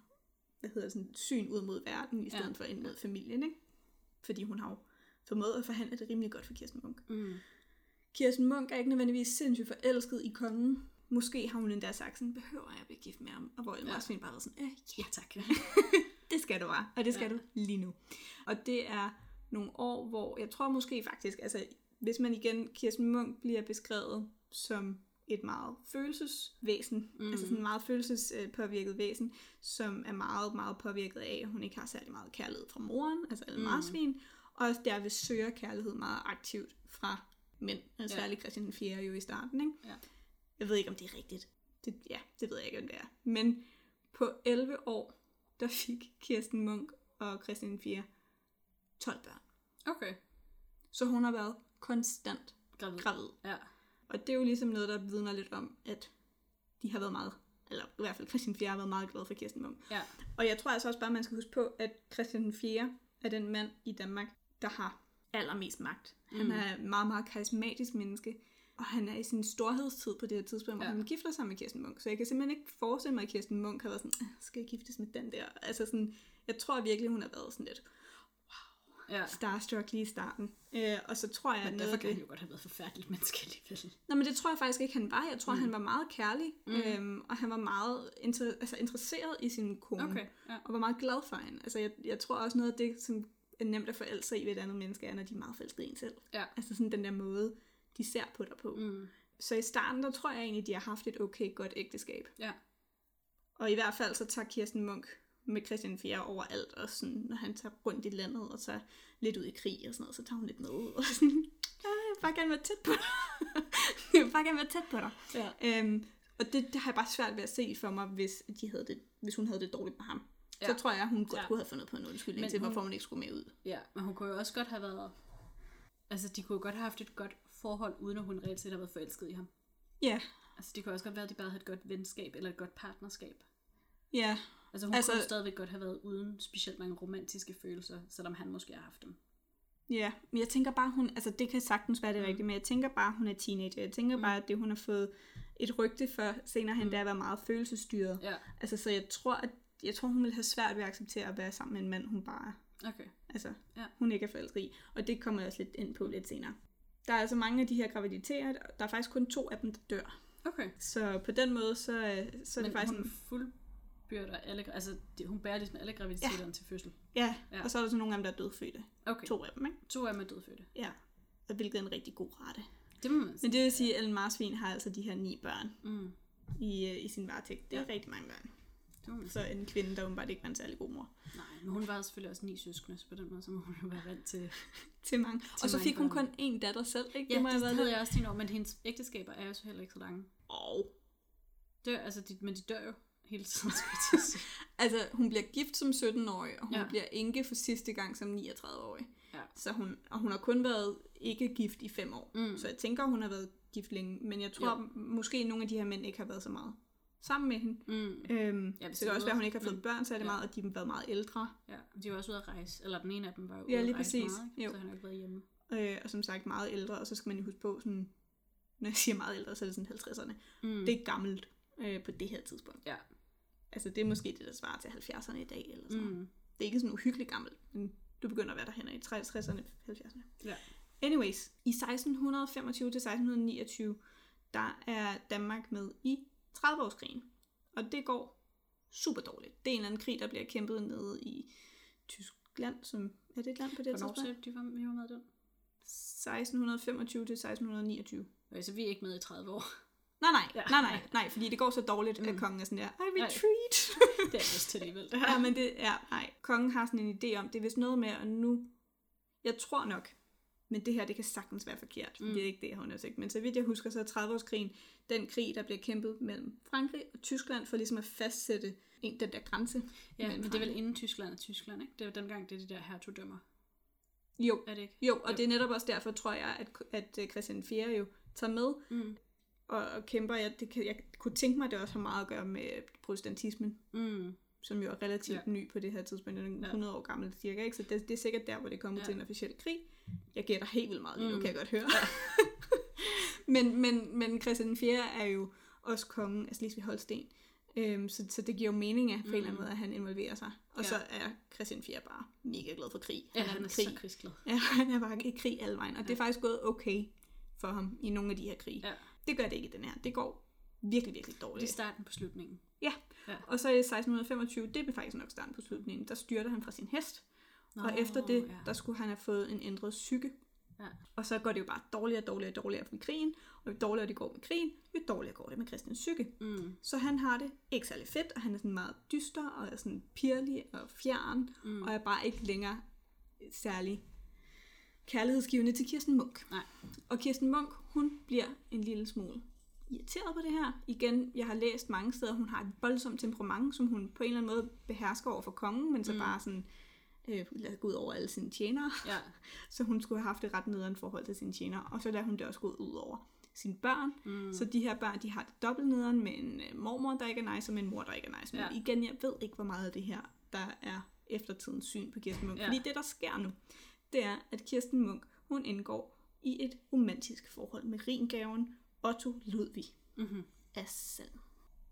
hvad hedder, sådan syn ud mod verden, i stedet ja. for ind mod familien. Ikke? Fordi hun har jo formået at forhandle det rimelig godt for Kirsten Munk. Mm. Kirsten Munk er ikke nødvendigvis sindssygt forelsket i kongen. Måske har hun endda sagt sådan, behøver jeg at blive gift med ham? Og hvor Ellen Marsvin ja. bare var sådan, øh, ja tak. Det skal du bare, og det skal ja. du lige nu. Og det er nogle år, hvor jeg tror måske faktisk, altså hvis man igen, Kirsten Munk bliver beskrevet som et meget følelsesvæsen, mm. altså sådan en meget følelsespåvirket væsen, som er meget, meget påvirket af, at hun ikke har særlig meget kærlighed fra moren, altså Ellen Marsvin, mm. og derved søger kærlighed meget aktivt fra mænd, altså ja. særligt Christian den fjerde jo i starten, ikke? Ja. Jeg ved ikke, om det er rigtigt. Det, ja, det ved jeg ikke, om det er. Men på elleve år, der fik Kirsten Munk og Christian den fjerde tolv børn. Okay. Så hun har været konstant gravid. gravid. Ja. Og det er jo ligesom noget, der vidner lidt om, at de har været meget, eller i hvert fald Christian den fjerde har været meget glad for Kirsten Munk. Ja. Og jeg tror altså også bare, man skal huske på, at Christian den fjerde er den mand i Danmark, der har allermest magt. Han mm. er meget, meget karismatisk menneske. Og han er i sin storhedstid på det her tidspunkt, ja. hvor han gifter sig med Kirsten Munk. Så jeg kan simpelthen ikke forestille mig, at Kirsten Munk har været sådan, skal jeg giftes med den der? Altså sådan, jeg tror virkelig, hun har været sådan lidt, wow, ja. starstruck lige i starten. Øh, og så tror jeg, men derfor kan det... han jo godt have været forfærdeligt menneske alligevel. Nå, men det tror jeg faktisk ikke, han var. Jeg tror, mm. han var meget kærlig, mm. øhm, og han var meget inter... altså, interesseret i sin kone, okay, ja. og var meget glad for hende. Altså, jeg, jeg tror også noget af det, som er nemt at forelske sig i ved et andet menneske, er, når de er meget forelskede i en selv. Ja. Altså sådan den der måde, de ser på dig på. Mm. Så i starten, der tror jeg egentlig, de har haft et okay godt ægteskab. Ja. Og i hvert fald, så tager Kirsten Munk med Christian den fjerde overalt, og sådan, når han tager rundt i landet, og så lidt ud i krig og sådan noget, så tager hun lidt med, og sådan, jeg vil bare gerne være tæt på dig. Jeg vil bare gerne være tæt på dig. Ja. Øhm, og det, det har jeg bare svært ved at se for mig, hvis, de havde det, hvis hun havde det dårligt med ham. Ja. Så tror jeg, hun godt ja. kunne have fundet på en undskyldning men til, hun, hvorfor hun ikke skulle med ud. Ja, men hun kunne jo også godt have været... Altså, de kunne jo godt have haft et godt forhold, uden at hun reelt set har været forelsket i ham. Ja. Yeah. Altså, det kunne også godt være, at de bare havde et godt venskab, eller et godt partnerskab. Ja. Yeah. Altså, hun altså, kunne stadigvæk godt have været uden specielt mange romantiske følelser, selvom han måske har haft dem. Ja, yeah. men jeg tænker bare, hun... Altså, det kan sagtens være det mm. rigtige, men jeg tænker bare, hun er teenager. Jeg tænker mm. bare, at det, hun har fået et rygte for senere hen, mm. der har været meget følelsesstyret. Yeah. Altså, så jeg tror, at jeg tror, hun ville have svært ved at acceptere at være sammen med en mand, hun bare... Okay. Altså, ja. hun ikke er forældre i. Og det kommer jeg også lidt ind på lidt senere. Der er altså mange af de her graviditeter. Der er faktisk kun to af dem, der dør. Okay. Så på den måde, så, så er men det faktisk... Men hun fuldbyrder alle... Altså, hun bærer ligesom alle graviditeterne ja. til fødsel. Ja. ja, og så er der sådan nogle af dem, der er dødfødte. Okay. To af dem, ikke? To af dem er dødfødte. Ja, og hvilket er en rigtig god rate. Det må man sige. Men det vil sige, at Ellen Marsvin har altså de her ni børn mm. i, i sin varetægt. Det er ja. rigtig mange børn. Så en kvinde, der åbenbart ikke var en særlig god mor. Nej, men hun var selvfølgelig også ni søskende, så på den måde, så må hun jo være vant til... til mange. Til og så fik hun kun én datter selv, ikke? Ja, det, det, det havde jeg også lige nu, men hendes ægteskaber er jo så heller ikke så lange. Åh. Oh. Dør, altså, de, men de dør jo hele tiden, skal jeg til. Altså, hun bliver gift som sytten-årig, og hun ja. bliver enke for sidste gang som niogtredive-årig. Ja. Så hun, og hun har kun været ikke gift i fem år. Mm. Så jeg tænker, hun har været gift længe, men jeg tror, ja. måske nogle af de her mænd ikke har været så meget sammen med hende. Mm. Øhm, ja, så det er også, at hun ikke har fået mm. børn, så er det ja. meget, og de har været meget ældre. Ja, de var også ude at rejse, eller den ene af dem var ude ja, at rejse præcis. meget, jo. Så han har ikke været hjemme. Øh, og som sagt, meget ældre, og så skal man jo huske på, sådan, når jeg siger meget ældre, så er det sådan halvtredserne. Mm. Det er gammelt øh, på det her tidspunkt. Ja. Altså det er måske det, der svarer til halvfjerdserne i dag, eller sådan mm. Det er ikke sådan uhyggeligt gammelt, men Du begynder at være derhenne i tresserne, halvfjerdserne. Ja. Anyways, i seksten femogtyve til seksten niogtyve, der er Danmark med i tredive-årskrigen. Og det går super dårligt. Det er en eller anden krig, der bliver kæmpet nede i Tyskland, som er det et land på det tidspunkt? Hvornår de var med den? seksten femogtyve til seksten niogtyve. Okay, så vi er ikke med i tredive år. Nej, nej, ja. nej, nej, nej, fordi det går så dårligt, mm. at kongen er sådan der, I retreat. Det er vist alligevel det her. Ja, men det er, nej, kongen har sådan en idé om, det er vist noget med, og nu, jeg tror nok, men det her, det kan sagtens være forkert, mm. det er ikke det, jeg har undersøgt, men så vidt jeg husker, så er tredive-årskrigen den krig, der bliver kæmpet mellem Frankrig og Tyskland, for ligesom at fastsætte en, den der grænse. Ja, men Frankrig. Det er vel inden Tyskland og Tyskland, ikke? Det er jo dengang, det er de der hertugdømmer. Jo, er det ikke? Jo, og jo. Det er netop også derfor, tror jeg, at, at Christian den fjerde jo tager med, mm. og kæmper, jeg, det kan, jeg kunne tænke mig, at det også har meget at gøre med protestantismen, mm. som jo er relativt ja. ny på det her tidspunkt, den er hundrede ja. år gammel cirka, ikke? Så det, det er sikkert der, hvor det kommer ja. til en officiel krig. Jeg gætter helt vildt meget lige nu, mm. kan jeg godt høre. Ja. men, men, men Christian den fjerde er jo også kongen af Slesvig-Holsten, øhm, så, så det giver jo mening på en eller anden måde, at han involverer sig. Og ja. så er Christian den fjerde bare mega glad for krig. Ja, han er, han er krig. så krigsglad. Ja, han er bare i krig alle vejen, og ja. det er faktisk gået okay for ham i nogle af de her krige. Ja. Det gør det ikke i den her. Det går virkelig, virkelig dårligt. Det er starten på slutningen. Ja. ja. Og så i seksten femogtyve, det blev faktisk nok starten på slutningen, der styrter han fra sin hest. Nå, og efter det, ja. der skulle han have fået en ændret psyke. Ja. Og så går det jo bare dårligere og dårligere og dårligere med krigen. Og jo dårligere det går med krigen, jo dårligere går det med Christians psyke. Mm. Så han har det ikke særlig fedt, og han er sådan meget dyster, og er sådan pirlig og fjern, mm. og er bare ikke længere særlig kærlighedsgivende til Kirsten Munk. Nej. Og Kirsten Munk, hun bliver en lille smule irriteret på det her. Igen, jeg har læst mange steder, hun har et voldsomt temperament, som hun på en eller anden måde behersker over for kongen, men så mm. bare sådan, øh, lader gå ud over alle sine tjenere. Ja. Så hun skulle have haft et ret nederen forhold til sine tjenere, og så lader hun det også gå ud over sine børn. Mm. Så de her børn, de har det dobbelt nederen med en mormor, der ikke er nice, og med en mor, der ikke er nice. Men ja. igen, jeg ved ikke, hvor meget af det her, der er eftertidens syn på Kirsten Munk. Ja. Fordi det, der sker nu, det er, at Kirsten Munk, hun indgår i et romantisk forhold med ringaven Otto Ludwig mm-hmm. af Salm.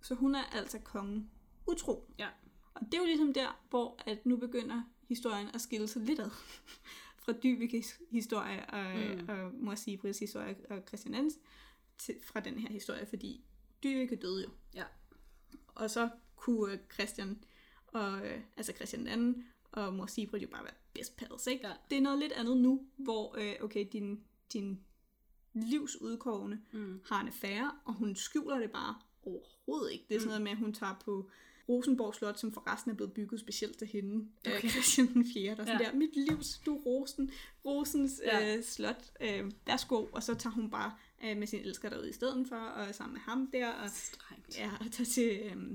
Så hun er altså kongen utro. Ja. Og det er jo ligesom der, hvor at nu begynder historien at skille sig lidt ad. Fra Dyvekes historie og, mm. og Mor Sibrits historie og Christian Hans til, fra den her historie, fordi Dyveke døde jo. Ja. Og så kunne Christian, og, altså Christian den anden, og Mor Sibrit jo bare være best pals, ikke? Ja. Det er noget lidt andet nu, hvor øh, okay, din, din livsudkårende mm. har en affære, og hun skjuler det bare overhovedet ikke. Det er sådan noget med, at hun tager på Rosenborg Slot, som forresten er blevet bygget specielt til hende. Okay. Øh, Christian den fjerde, der sådan ja. der, mit livs, du Rosen, Rosens ja. øh, slot, øh, værsgo, og så tager hun bare øh, med sin elsker derude i stedet for, og sammen med ham der, og, ja, og tager til øh,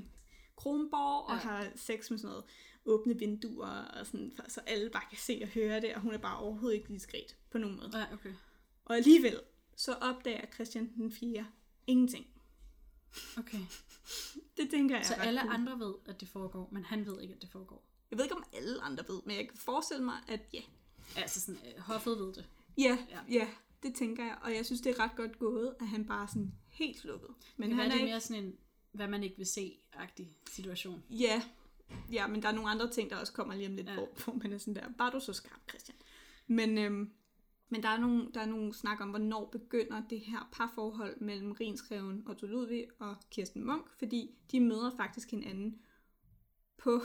Kronborg, ja. og har sex med sådan noget åbne vinduer, og sådan, så alle bare kan se og høre det, og hun er bare overhovedet ikke diskret på nogen måde. Ja, okay. Og alligevel, så opdager Christian den fjerde ingenting. Okay. Det tænker jeg. Så alle cool. andre ved, at det foregår, men han ved ikke, at det foregår. Jeg ved ikke, om alle andre ved, men jeg kan forestille mig, at ja. Altså sådan, øh, hoffet ved det. Ja, ja, ja, det tænker jeg, og jeg synes, det er ret godt gået, at han bare er sådan helt lukket. Men han er det ikke mere sådan en, hvad man ikke vil se-agtig situation. Ja, Ja, men der er nogle andre ting, der også kommer lige om lidt ja. på, hvor man er sådan der, var du så skarp, Christian? Men, øhm, men der er nogle, der er nogle snak om, hvornår begynder det her parforhold mellem Rhinskreven Otto Ludwig og Kirsten Munk, fordi de møder faktisk hinanden på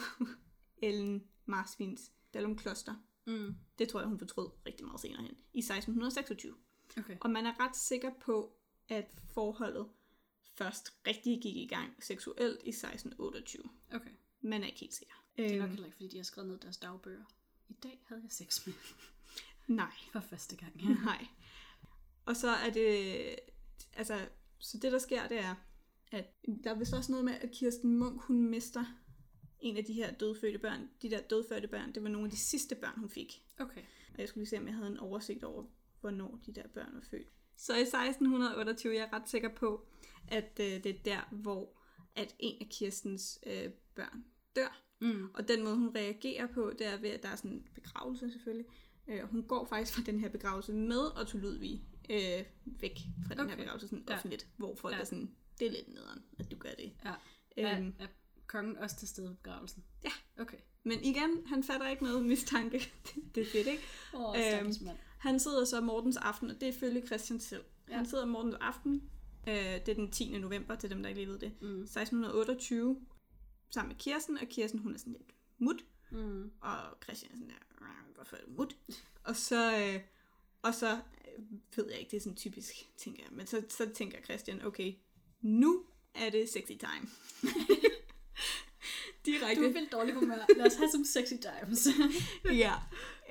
Ellen Marsvins Dalum Kloster. Mm. Det tror jeg, hun fortrød rigtig meget senere hen, i seksten seksogtyve. Okay. Og man er ret sikker på, at forholdet først rigtig gik i gang seksuelt i seksten otteogtyve. Okay. Man er ikke helt sikker. Det er nok heller ikke, fordi de har skrevet ned deres dagbøger. I dag havde jeg sex med. Nej. For første gang. Ja. Nej. Og så er det... Altså, så det der sker, det er, at der er vist også noget med, at Kirsten Munk, hun mister en af de her dødfødte børn. De der dødfødte børn, det var nogle af de sidste børn, hun fik. Okay. Og jeg skulle lige se, om jeg havde en oversigt over, hvornår de der børn var født. Så i seksten otteogtyve, jeg er ret sikker på, at øh, det er der, hvor at en af Kirstens øh, børn dør. Mm. Og den måde, hun reagerer på, det er ved, at der er sådan en begravelse selvfølgelig. Øh, hun går faktisk fra den her begravelse med Otto Ludwig øh, væk fra den okay. her begravelse sådan ja. offentligt, hvor folk ja. er sådan, det er lidt nederen, at du gør det. Ja. Øhm, er, er kongen også til stede ved begravelsen? Ja. Okay. Men igen, han fatter ikke noget mistanke. Det er fedt, ikke? Åh, oh, øhm, han sidder så Mortens aften, og det er følge Christian selv. Ja. Han sidder Mortens aften, øh, det er den tiende november, til dem, der ikke lige ved det, mm. seksten otteogtyve, sammen med Kirsten, og Kirsten, hun er sådan lidt mut, mm. og Christian er sådan der, hvorfor er det mut? Og så, øh, og så ved jeg ikke, det er sådan typisk, tænker jeg, men så, så tænker Christian, okay, nu er det sexy time. Direkte. Du er vildt dårlig humør. Lad os have som sexy times. Ja.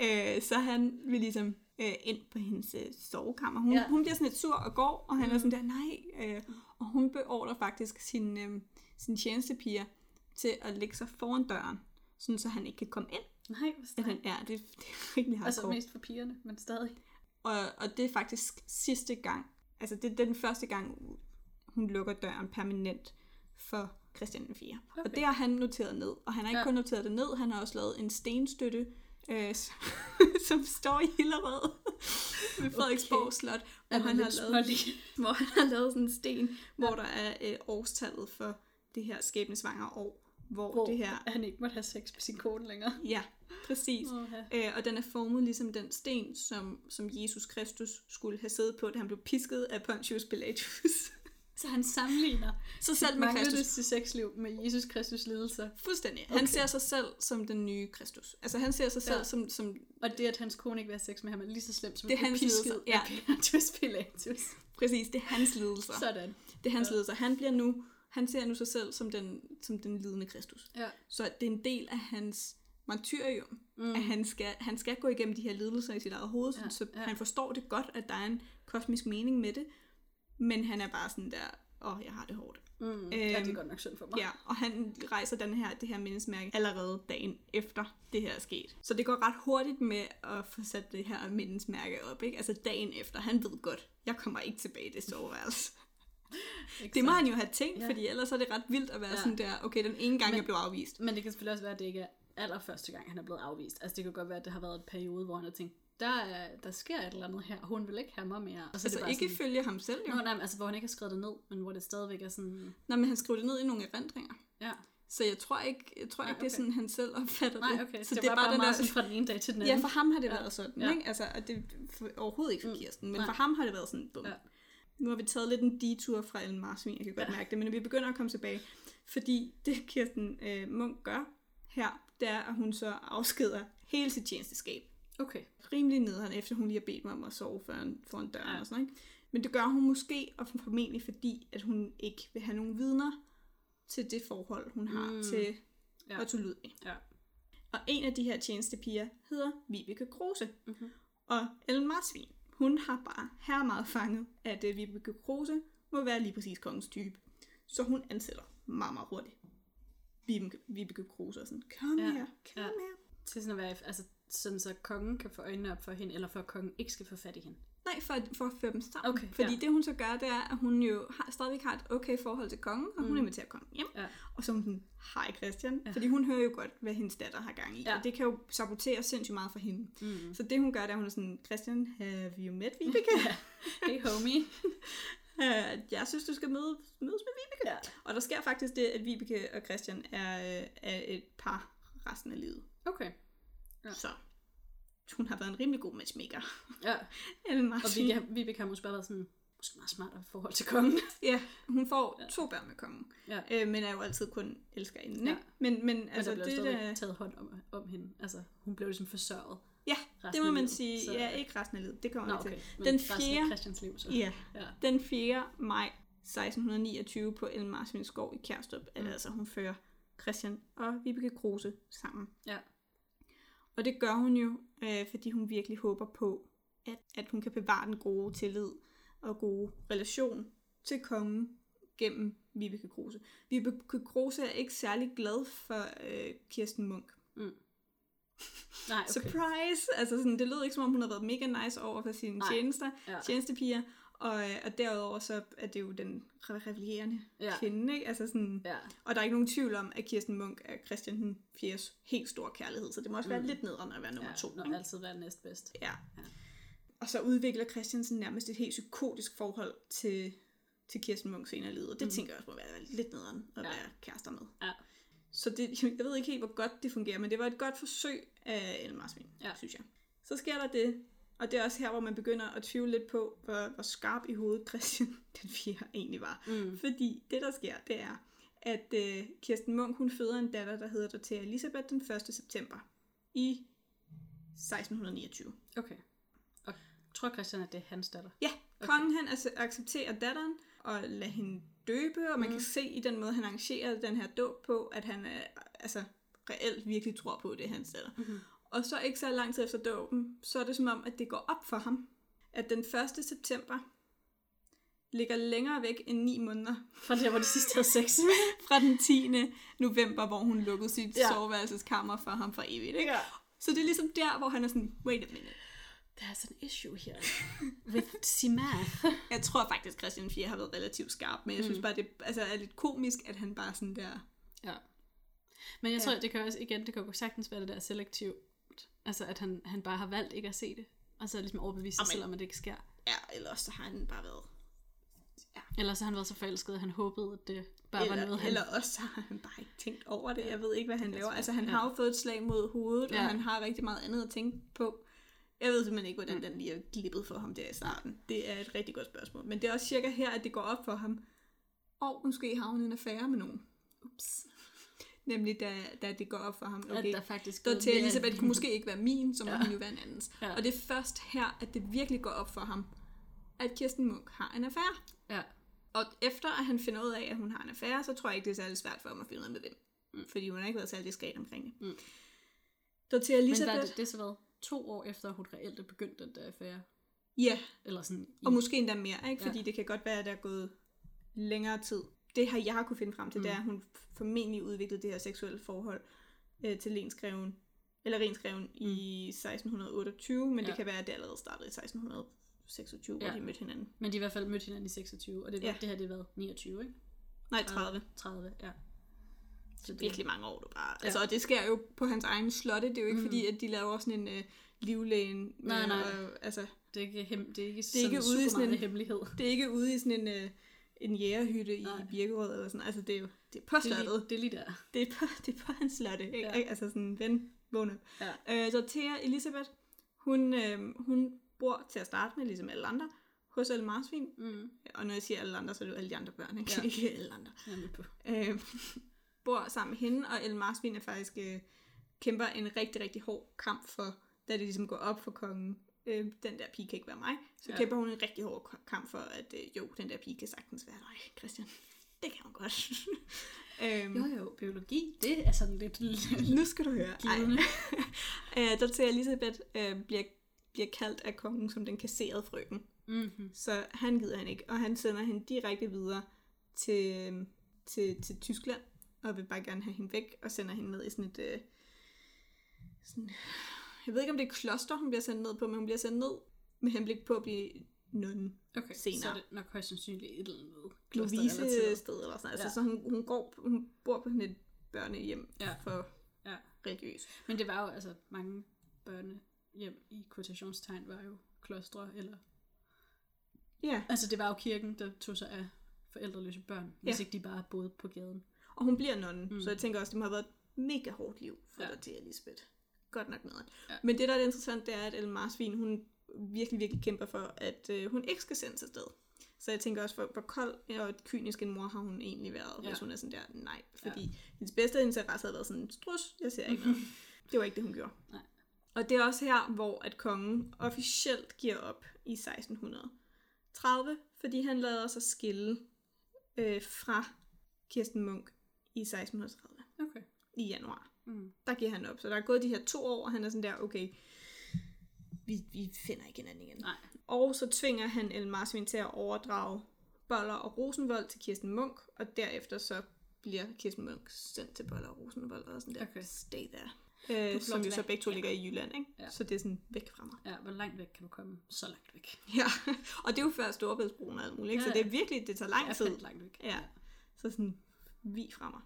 Øh, så han vil ligesom øh, ind på hendes øh, sovekammer. Hun, ja. hun bliver sådan lidt sur og går, og han mm. er sådan der, nej. Øh, og hun beordrer faktisk sin, øh, sin tjenestepiger til at lægge sig foran døren, sådan så han ikke kan komme ind. Nej, forstændig. Ja, det, det er rigtig hardcore. Altså mest for pigerne, men stadig. Og, og det er faktisk sidste gang, altså det er den første gang, hun lukker døren permanent for Christian den fjerde. Okay. Og det har han noteret ned. Og han har ikke ja. kun noteret det ned, han har også lavet en stenstøtte, øh, som, som står i Hillerød ved Frederiksborg okay. Slot, hvor han, har lavet, hvor han har lavet sådan en sten, ja. hvor der er øh, årstallet for det her skæbnesvangre år, hvor, hvor det her... han ikke måtte have sex på sin kone længere. Ja, præcis. Okay. Æ, og den er formet ligesom den sten, som, som Jesus Kristus skulle have siddet på, da han blev pisket af Pontius Pilatus. Så han sammenligner så selv med Kristus til sexliv med Jesus Kristus lidelser. Fuldstændig. Okay. Han ser sig selv som den nye Kristus. Altså han ser sig selv ja. som, som... Og det, at hans kone ikke vil have sex med ham, er lige så slemt, som det er pisket ja. af Pontius Pilatus. Præcis, det er hans lidelser. Sådan. Det er hans ja. lidelser. Han bliver nu, han ser nu sig selv som den, som den lidende Kristus. Ja. Så det er en del af hans martyrium, mm. at han skal, han skal gå igennem de her lidelser i sit eget hoved, ja. så ja. han forstår det godt, at der er en kosmisk mening med det. Men han er bare sådan der, åh, oh, jeg har det hårdt. Mm, øhm, ja, det er godt nok synd for mig. Ja, og han rejser den her, det her mindesmærke allerede dagen efter det her er sket. Så det går ret hurtigt med at få sat det her mindesmærke op, ikke? Altså dagen efter, han ved godt, jeg kommer ikke tilbage i det soveværelse. Det må han jo have tænkt, ja. fordi ellers er det ret vildt at være ja. sådan der, okay, den ene gang men, jeg blev afvist. Men det kan selvfølgelig også være, at det ikke er allerførste gang, han er blevet afvist. Altså det kan godt være, at det har været en periode, hvor han har tænkt, Der, der sker et eller andet her, og hun vil ikke have mig mere. Og så altså det ikke sådan, følge ham selv, jo. Nå, nej, altså hvor han ikke har skrevet det ned, men hvor det stadigvæk er sådan... Nej, men han skrev det ned i nogle erindringer. Ja. Så jeg tror ikke, jeg tror nej, ikke okay. det er sådan, han selv opfatter nej, okay. det. Nej, okay. Så det, det var bare, bare den meget der... sådan fra den ene dag til den anden. Ja, for ham har det ja. været sådan, ja. ikke? Altså, og det er overhovedet ikke for mm. Kirsten, men nej. for ham har det været sådan, bum. Ja. Nu har vi taget lidt en detur fra Ellen Marsvin, jeg kan godt ja. mærke det, men vi begynder at komme tilbage. Fordi det Kirsten øh, Munk gør her, det er, at hun så afskeder hele sit tjenesteskab. Okay. Rimelig nederen, efter hun lige har bedt mig om at sove foran, foran døren ja. og sådan, ikke? Men det gør hun måske, og formentlig fordi, at hun ikke vil have nogen vidner til det forhold, hun har mm. til ja. Otto Ludwig. Ja. Og en af de her tjenestepiger hedder Vibeke Kruse. Mm-hmm. Og Ellen Marsvin, hun har bare her meget fanget, at uh, Vibeke Kruse må være lige præcis kongens type. Så hun ansætter meget, meget hurtigt Vibeke, Vibeke Kruse og sådan, kom ja. her, kom ja. her. Til sådan at være, altså sådan så kongen kan få øjnene op for hende, eller for at kongen ikke skal få fat i hende? Nej, for, for at føre dem sammen. Okay, fordi ja. det hun så gør, det er, at hun jo har, stadigvæk har et okay forhold til kongen, og mm. hun inviterer kongen hjem. Ja. Og så er hun sådan, hej Christian. Ja. Fordi hun hører jo godt, hvad hendes datter har gang i, ja. og det kan jo sabotere sindssygt meget for hende. Mm. Så det hun gør, det er, hun er sådan, Christian, have you met Vibeke? Ja. Hey homie. Jeg synes, du skal mødes med Vibeke. Ja. Og der sker faktisk det, at Vibeke og Christian er, er et par resten af livet. Okay. Ja. Så hun har været en rimelig god matchmaker. Ja. Og Vibeke, Vibeke har måske bare været sådan, måske meget smartere i forhold til kongen. Ja, hun får ja. to børn med kongen. Ja. Øh, men er jo altid kun elskerinde, ikke? Ja. Men, men, altså, men der blev det, stadig der... taget hånd om, om hende. Altså, hun blev ligesom forsørget. Ja, det må man sige. Så... Ja, ikke resten af livet. Det kommer Nå, okay. til. Den fjerde... af Christians liv, så. Ja. Ja. Den fjerde maj seksten niogtyve på Ellen Marsvins gård i Kærstrup. Mm. Altså, hun fører Christian og Vibeke Kruse sammen. Ja. Og det gør hun jo, øh, fordi hun virkelig håber på, at, at hun kan bevare den gode tillid og gode relation til kongen gennem Vibeke Kruse. Vibeke Kruse er ikke særlig glad for øh, Kirsten Munk. Mm. Nej, okay. Surprise! Altså sådan, det lød ikke som om, hun havde været mega nice over for sine Nej. tjenester, ja. tjenestepiger. Og, og derudover så er det jo den revelerende ja. kvinde, ikke? Altså sådan, ja. Og der er ikke nogen tvivl om, at Kirsten Munk er Christian den fjerdes helt store kærlighed, så det må også være mm. lidt nederen at være nummer ja, to. Når altid være næstbedst. Ja. ja. Og så udvikler Christian sådan nærmest et helt psykotisk forhold til, til Kirsten Munk senere i livet, og det mm. tænker jeg også må være lidt nederen at ja. være kærester med. Ja. Så det, jeg ved ikke helt, hvor godt det fungerer, men det var et godt forsøg af Ellen Marsvin, ja. synes jeg. Så sker der det, og det er også her, hvor man begynder at tvivle lidt på, hvor, hvor skarp i hovedet Christian den fjerde egentlig var. Mm. Fordi det, der sker, det er, at øh, Kirsten Munk, hun føder en datter, der hedder Datter Elisabeth den første september i seksten niogtyve. Okay. Og tror Christian, at det er hans datter? Ja, kongen okay. han accepterer datteren og lader hende døbe, og man mm. kan se i den måde, han arrangerer den her dåb på, at han øh, altså, reelt virkelig tror på, det er hans datter. Mm-hmm. Og så ikke så lang tid efter dåben, så er det som om, at det går op for ham, at den første september ligger længere væk end ni måneder. Fra der, hvor det sidste havde sex. Fra den tiende november, hvor hun lukkede sit ja. soveværelseskammer for ham for evigt. Ikke? Ja. Så det er ligesom der, hvor han er sådan, wait a minute. There's an issue here with Simath. Jeg tror faktisk, Christian den fjerde har været relativt skarp, men jeg synes mm. bare, det altså, er lidt komisk, at han bare sådan der... Ja. Men jeg tror, ja. det kan også igen, det kan jo sagtens være det der selektivt. Altså, at han, han bare har valgt ikke at se det. Og så er ligesom overbevist sig selv om, at det ikke sker. Ja, eller så har han bare været... Ja. Eller så har han været så forelsket, at han håbede, at det bare eller, var noget, han... Eller også har han bare ikke tænkt over det. Jeg ved ikke, hvad han laver. Altså, han ja. har jo fået et slag mod hovedet, ja. og han har rigtig meget andet at tænke på. Jeg ved simpelthen ikke, hvordan mm. den lige er glippet for ham der i starten. Det er et rigtig godt spørgsmål. Men det er også cirka her, at det går op for ham. Og måske har hun en affære med nogen. Ups. Nemlig da, da det går op for ham. Okay, ja, der til Elisabeth kunne måske ikke være min, så må ja. hun jo være en andens. Ja. Og det er først her, at det virkelig går op for ham, at Kirsten Munk har en affære. Ja. Og efter at han finder ud af, at hun har en affære, så tror jeg ikke, det er særlig svært for ham at finde ud af med hvem. Mm. Fordi hun har ikke været særlig diskret omkring det. Mm. Der til Elisabeth... Men var det, det så været to år efter, at hun reelt er begyndt den der affære? Ja. Eller sådan, i... Og måske endda mere, ikke? Fordi ja. det kan godt være, at der er gået længere tid. Det her, jeg har kunne finde frem til, mm. det er, at hun formentlig udviklede det her seksuelle forhold øh, til lenskreven, eller renskreven mm. i seksten otteogtyve, men ja. det kan være, at det allerede startede i seksten seksogtyve, ja. hvor de mødte hinanden. Men de i hvert fald mødte hinanden i seksogtyve, og det, ja. det her, det har været niogtyve, ikke? Nej, tredive. tredive, ja. Så det er virkelig mange år, du bare... Ja. Altså, og det sker jo på hans egen slotte, det er jo ikke mm. fordi, at de laver sådan en øh, livlægen... Nej, øh, nej. Øh, altså, det er ikke, hem, det er ikke det sådan ikke ude super meget en, hemmelighed. Det er ikke ude i sådan en... Øh, en jægerhytte nej. i Birkerød eller sådan. Altså, det er jo det er på slottet. Det er lige der. Det er på, det er på hans slotte, ikke? Ja. Altså sådan, ven, vågne op. Ja. Øh, så Thea Elisabeth, hun, øh, hun bor til at starte med, ligesom alle andre, hos Ellen Marsvin. Mm. Og når jeg siger alle andre, så er det jo alle de andre børn, ikke? Ja. Ikke alle andre. Øh, bor sammen med hende, og Ellen Marsvin er faktisk øh, kæmper en rigtig, rigtig hård kamp for, da det ligesom går op for kongen. Øh, den der pige kan ikke være mig, så ja. kæmper hun en rigtig hård kamp for, at øh, jo, den der pige kan sagtens være dig, Christian. Det kan hun godt. øhm, jo jo, biologi, det er sådan lidt... nu skal du høre. øh, der til Elisabeth øh, bliver, bliver kaldt af kongen som den kasserede frøken. Mm-hmm. Så han gider han ikke, og han sender hende direkte videre til, til, til Tyskland, og vil bare gerne have hende væk, og sender hende ned i sådan et... Øh, sådan... Jeg ved ikke, om det er kloster, hun bliver sendt ned på, men hun bliver sendt ned med henblik på at blive nonne okay, senere. Så er det nok højst sandsynligt et eller andet kloster. Lovise-sted eller sådan noget. Ja. Altså, så hun, hun, går, hun bor på et børnehjem ja. for ja. religiøs. Men det var jo, altså mange børnehjem i quotationstegn var jo klostre, eller... Ja. Altså, det var jo kirken, der tog sig af forældreløse børn, hvis ja. ikke de bare boede på gaden. Og hun bliver nonne, mm. så jeg tænker også, det må have været et mega hårdt liv for ja. dig til, Elisabeth. Godt nok noget. Ja. Men det, der er interessant, det er, at Ellen Marsvin, hun virkelig, virkelig kæmper for, at øh, hun ikke skal sendes afsted. Så jeg tænker også, hvor, hvor kold og kynisk en mor har hun egentlig været, ja. hvis hun er sådan der, nej. Fordi ja. hendes bedste interesse havde været sådan, strus, jeg ser ikke noget. Det var ikke det, hun gjorde. Nej. Og det er også her, hvor at kongen officielt giver op i seksten tredive, fordi han lader sig skille øh, fra Kirsten Munk i seksten tredive. Okay. I januar. Mm. Der giver han op. Så der er gået de her to år, og han er sådan der, okay, vi, vi finder ikke hinanden igen. Nej. Og så tvinger han Ellen Marsvin til at overdrage Boller og Rosenvold til Kirsten Munk, og derefter så bliver Kirsten Munk sendt til Boller og Rosenvold, og sådan der, okay. stay there. Øh, som jo så begge to ligger ja. i Jylland, ikke? Ja. Så det er sådan væk fra mig. Ja, hvor langt væk kan du komme? Så langt væk. Ja, og det er jo før Storebæltsbroen og alt muligt, ikke? Ja, ja. Så det er virkelig, det tager lang tid. Det er langt væk. Ja. Ja. Så sådan, vi fra mig.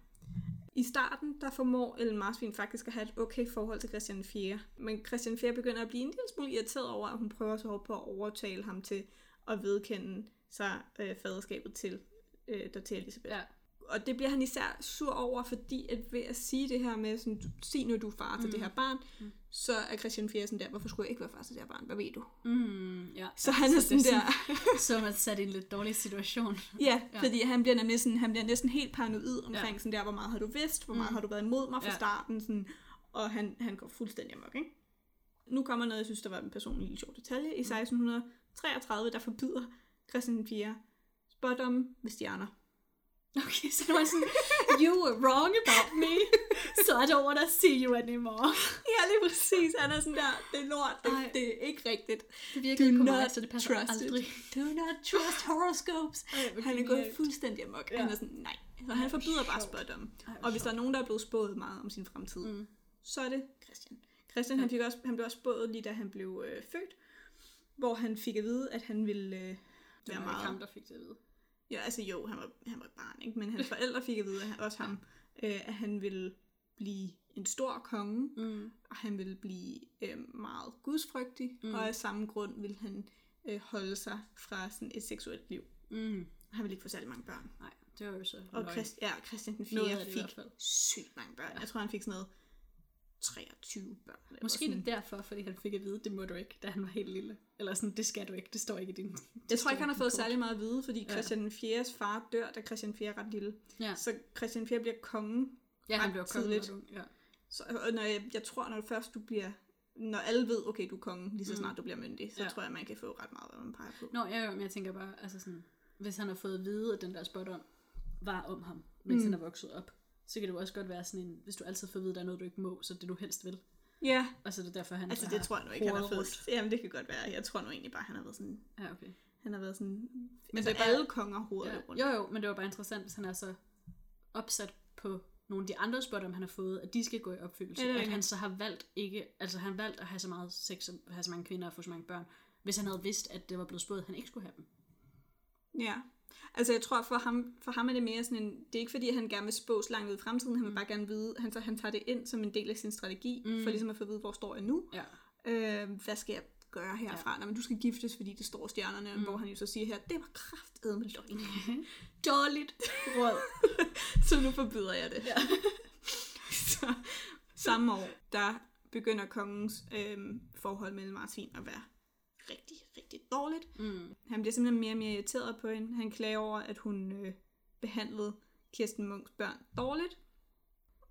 I starten, der formår Ellen Marsvin faktisk at have et okay forhold til Christian den fjerde. Men Christian den fjerde begynder at blive en lille smule irriteret over, at hun prøver så hårdt på at overtale ham til at vedkende sig øh, faderskabet til øh, Datter Elisabeth. Ja. og det bliver han især sur over, fordi at ved at sige det her med, sådan, sig nu, du er far til mm. det her barn, mm. så er Christian Fjersen der, hvorfor skulle jeg ikke være far til det her barn? Hvad ved du? Mm, ja. Så han er så sådan der... så man sat i en lidt dårlig situation. ja, ja, fordi han bliver, næsten, sådan, han bliver næsten helt paranoid omkring ja. sådan der, hvor meget har du vidst, hvor meget mm. har du været imod mig fra ja. starten, sådan, og han, han går fuldstændig amok, ikke? Nu kommer noget, jeg synes, der var en personlig lille sjov detalje. I seksten treogtredive, der forbyder Christian den fjerde spådomme ved stjerner. Okay, så det var sådan, you were wrong about me, so I don't want to see you anymore. Ja, lige præcis. Han er sådan der, det er lort, det, det er ikke rigtigt. Det virker ikke på mig, så det passer aldrig. Do not trust horoscopes. Ej, han er gået fuldstændig amok. Ja. Han er sådan, nej. Så han forbyder bare spådomme. Og hvis der er nogen, der er blevet spået meget om sin fremtid, mm. så er det Christian. Christian, ja. han, fik også, han blev også spået lige da han blev øh, født, hvor han fik at vide, at han ville øh, være meget... Det var ham, der fik det at vide. Ja, altså jo, han var, han var et barn, ikke? Men hans forældre fik at vide, at, også ham, øh, at han ville blive en stor konge, mm. og han ville blive øh, meget gudsfrygtig, mm. og af samme grund ville han øh, holde sig fra sådan et seksuelt liv. Mm. Han ville ikke få særlig mange børn. Nej, det var jo så og Christ, ja, Christian den fjerde fik sygt mange børn. Ja. Jeg tror, han fik sådan noget... treogtyve børn. Måske det er derfor, fordi han fik at vide, det må du ikke, da han var helt lille. Eller sådan, det skal du ikke, det står ikke i din... Jeg tror ikke, han har fået særlig meget at vide, fordi Christian den fjerdes far dør, da Christian den fjerde er ret lille. Ja. Så Christian den fjerde bliver konge. Ja, han bliver konge. Du, ja. Så, og når jeg, jeg tror, når du først du bliver... Når alle ved, okay, du er konge, lige så snart du bliver myndig, så ja. tror jeg, man kan få ret meget, hvad man peger på. Nå, ja, jo, men jeg tænker bare, altså sådan, hvis han har fået at vide, at den der spot om var om ham, mens mm. han er vokset op, så kan det jo også godt være sådan en, hvis du altid får at vide, der er noget, du ikke må, så det du helst vil. Ja. Og så er det derfor, han altså, det tror jeg nu ikke, han har fået. Jamen, det kan godt være. Jeg tror nu egentlig bare, han har været sådan... Ja, okay. Han har været sådan... Men altså, det er bare alle konger hovedet ja. rundt. Jo, jo, men det var bare interessant, hvis han er så opsat på nogle af de andre spot, om han har fået, at de skal gå i opfyldelse. Ja, det er, og at han så har valgt ikke... Altså, han valgt at have så meget sex, og have så mange kvinder og få så mange børn, hvis han havde vidst, at det var blevet spået, at han ikke skulle have dem. Ja. Altså jeg tror for ham, for ham er det mere sådan en, det er ikke fordi han gerne vil spå så langt ud i fremtiden, han vil mm. bare gerne vide, han, så han tager det ind som en del af sin strategi, mm. for ligesom at få at vide, hvor står jeg nu, ja. øh, hvad skal jeg gøre herfra, ja. Nå, men du skal giftes, fordi det står stjernerne, mm. hvor han jo så siger her, det var kraftedme løgn, dårligt råd, så nu forbyder jeg det. Ja. Så samme år, der begynder kongens øh, forhold mellem Marsvin og være rigtig, rigtig dårligt. Mm. Han bliver simpelthen mere og mere irriteret på hende. Han klager over, at hun øh, behandlede Kirsten Munks børn dårligt.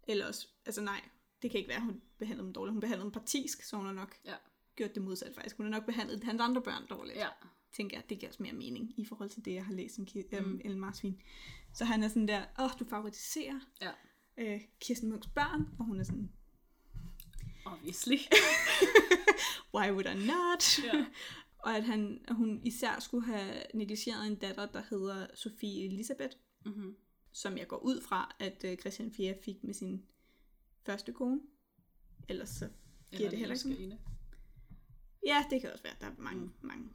Eller også, altså nej, det kan ikke være, at hun behandlede dem dårligt. Hun behandlede dem partisk, så hun har nok ja. gjort det modsat faktisk. Hun har nok behandlet hans andre børn dårligt. Ja. Tænker jeg, det giver også mere mening i forhold til det, jeg har læst om Ki- mm. um, Ellen Marsvin. Så han er sådan der, åh, oh, du favoritiserer ja. øh, Kirsten Munks børn, og hun er sådan... Obviously. Why would I not? Yeah. Og at han, hun især skulle have negligeret en datter, der hedder Sofie Elisabeth, mm-hmm. som jeg går ud fra, at Christian den fjerde fik med sin første kone. Ellers så giver det heller ikke. Ja, det kan også være. Der er mange, mm. mange,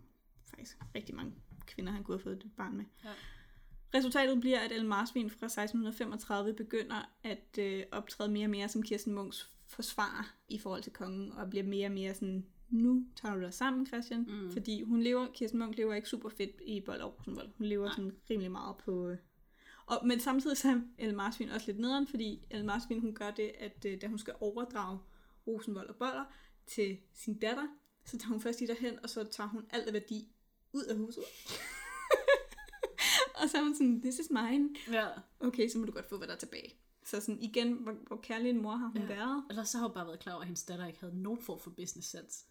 faktisk rigtig mange kvinder, han kunne have fået et barn med. Ja. Resultatet bliver, at Ellen Marsvin fra seksten femogtredive begynder at øh, optræde mere og mere som Kirsten Munks forsvarer i forhold til kongen, og bliver mere og mere sådan, nu tager du dig sammen, Christian, mm. fordi hun lever, Kirsten Munk lever ikke super fedt i Boller og Rosenvold. Hun lever Nej. sådan rimelig meget på... Øh... Og, men samtidig så er Ellen Marsvin også lidt nederen, fordi Ellen Marsvin, hun gør det, at øh, da hun skal overdrage Rosenvold og Boller til sin datter, så tager hun først lige derhen, og så tager hun alt af værdi ud af huset. Og så er hun sådan, this is mine. Ja. Okay, så må du godt få, hvad der er tilbage. Så sådan igen, hvor, hvor kærlig en mor har hun ja. været. Eller så har hun bare været klar over, at hendes datter ikke havde nogen form for business sense.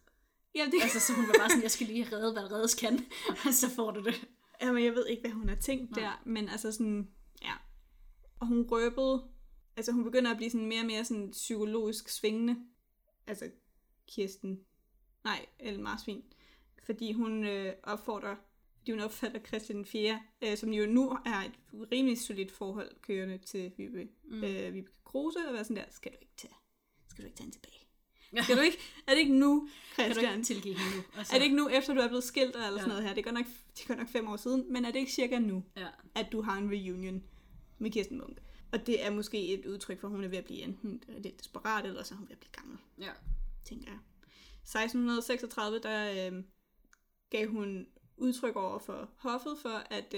Ja, det... Altså, så hun var bare sådan, jeg skal lige redde, hvad der reddes kan, og så får du det. Jamen, jeg ved ikke, hvad hun har tænkt Nej. der, men altså sådan, ja. Og hun røbede, altså hun begynder at blive sådan mere og mere sådan psykologisk svingende. Altså, Kirsten, nej, Ellen Marsvin. Fordi hun øh, opfordrer, fordi hun opfatter Christian den fjerde, øh, som jo nu er et rimelig solidt forhold kørende til Vibeke mm. øh, Kruse, og være sådan der, skal du ikke tage, skal du ikke tage hende tilbage? Ja. Skal du ikke, er det ikke nu, Christian? Kan du ikke tilgive hende nu? Er det ikke nu, efter du er blevet skilt eller ja. sådan noget her? Det er godt nok, det er godt nok fem år siden, men er det ikke cirka nu, ja. at du har en reunion med Kirsten Munk? Og det er måske et udtryk for, at hun er ved at blive enten lidt desperat, eller så er hun ved at blive gammel. Ja. Tænker jeg. seksten seksogtredive, der øh, gav hun udtryk over for hoffet for, at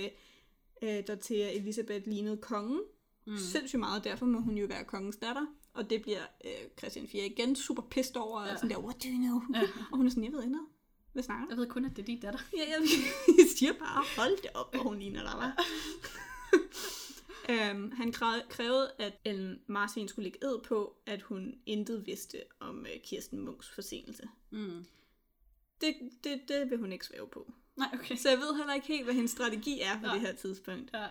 øh, Datter Elisabeth lignede kongen, mm. sindssygt meget, derfor må hun jo være kongens datter. Og det bliver øh, Christian den fjerde igen super pissed over, ja. Og sådan der, what do you know? Ja. Og hun er sådan, jeg ved ikke noget. Hvad snakker du? Jeg ved kun, at det er din datter. Ja, jeg, jeg siger bare, hold det op, hvor hun ligner dig, hva'? Um, han krævede, at Ellen Marsvin skulle lægge ed på, at hun intet vidste om uh, Kirsten Munks forseelse. Mm. Det, det, det vil hun ikke svæve på. Nej, okay. Så jeg ved heller ikke helt, hvad hendes strategi er på ja. Det her tidspunkt. Ja.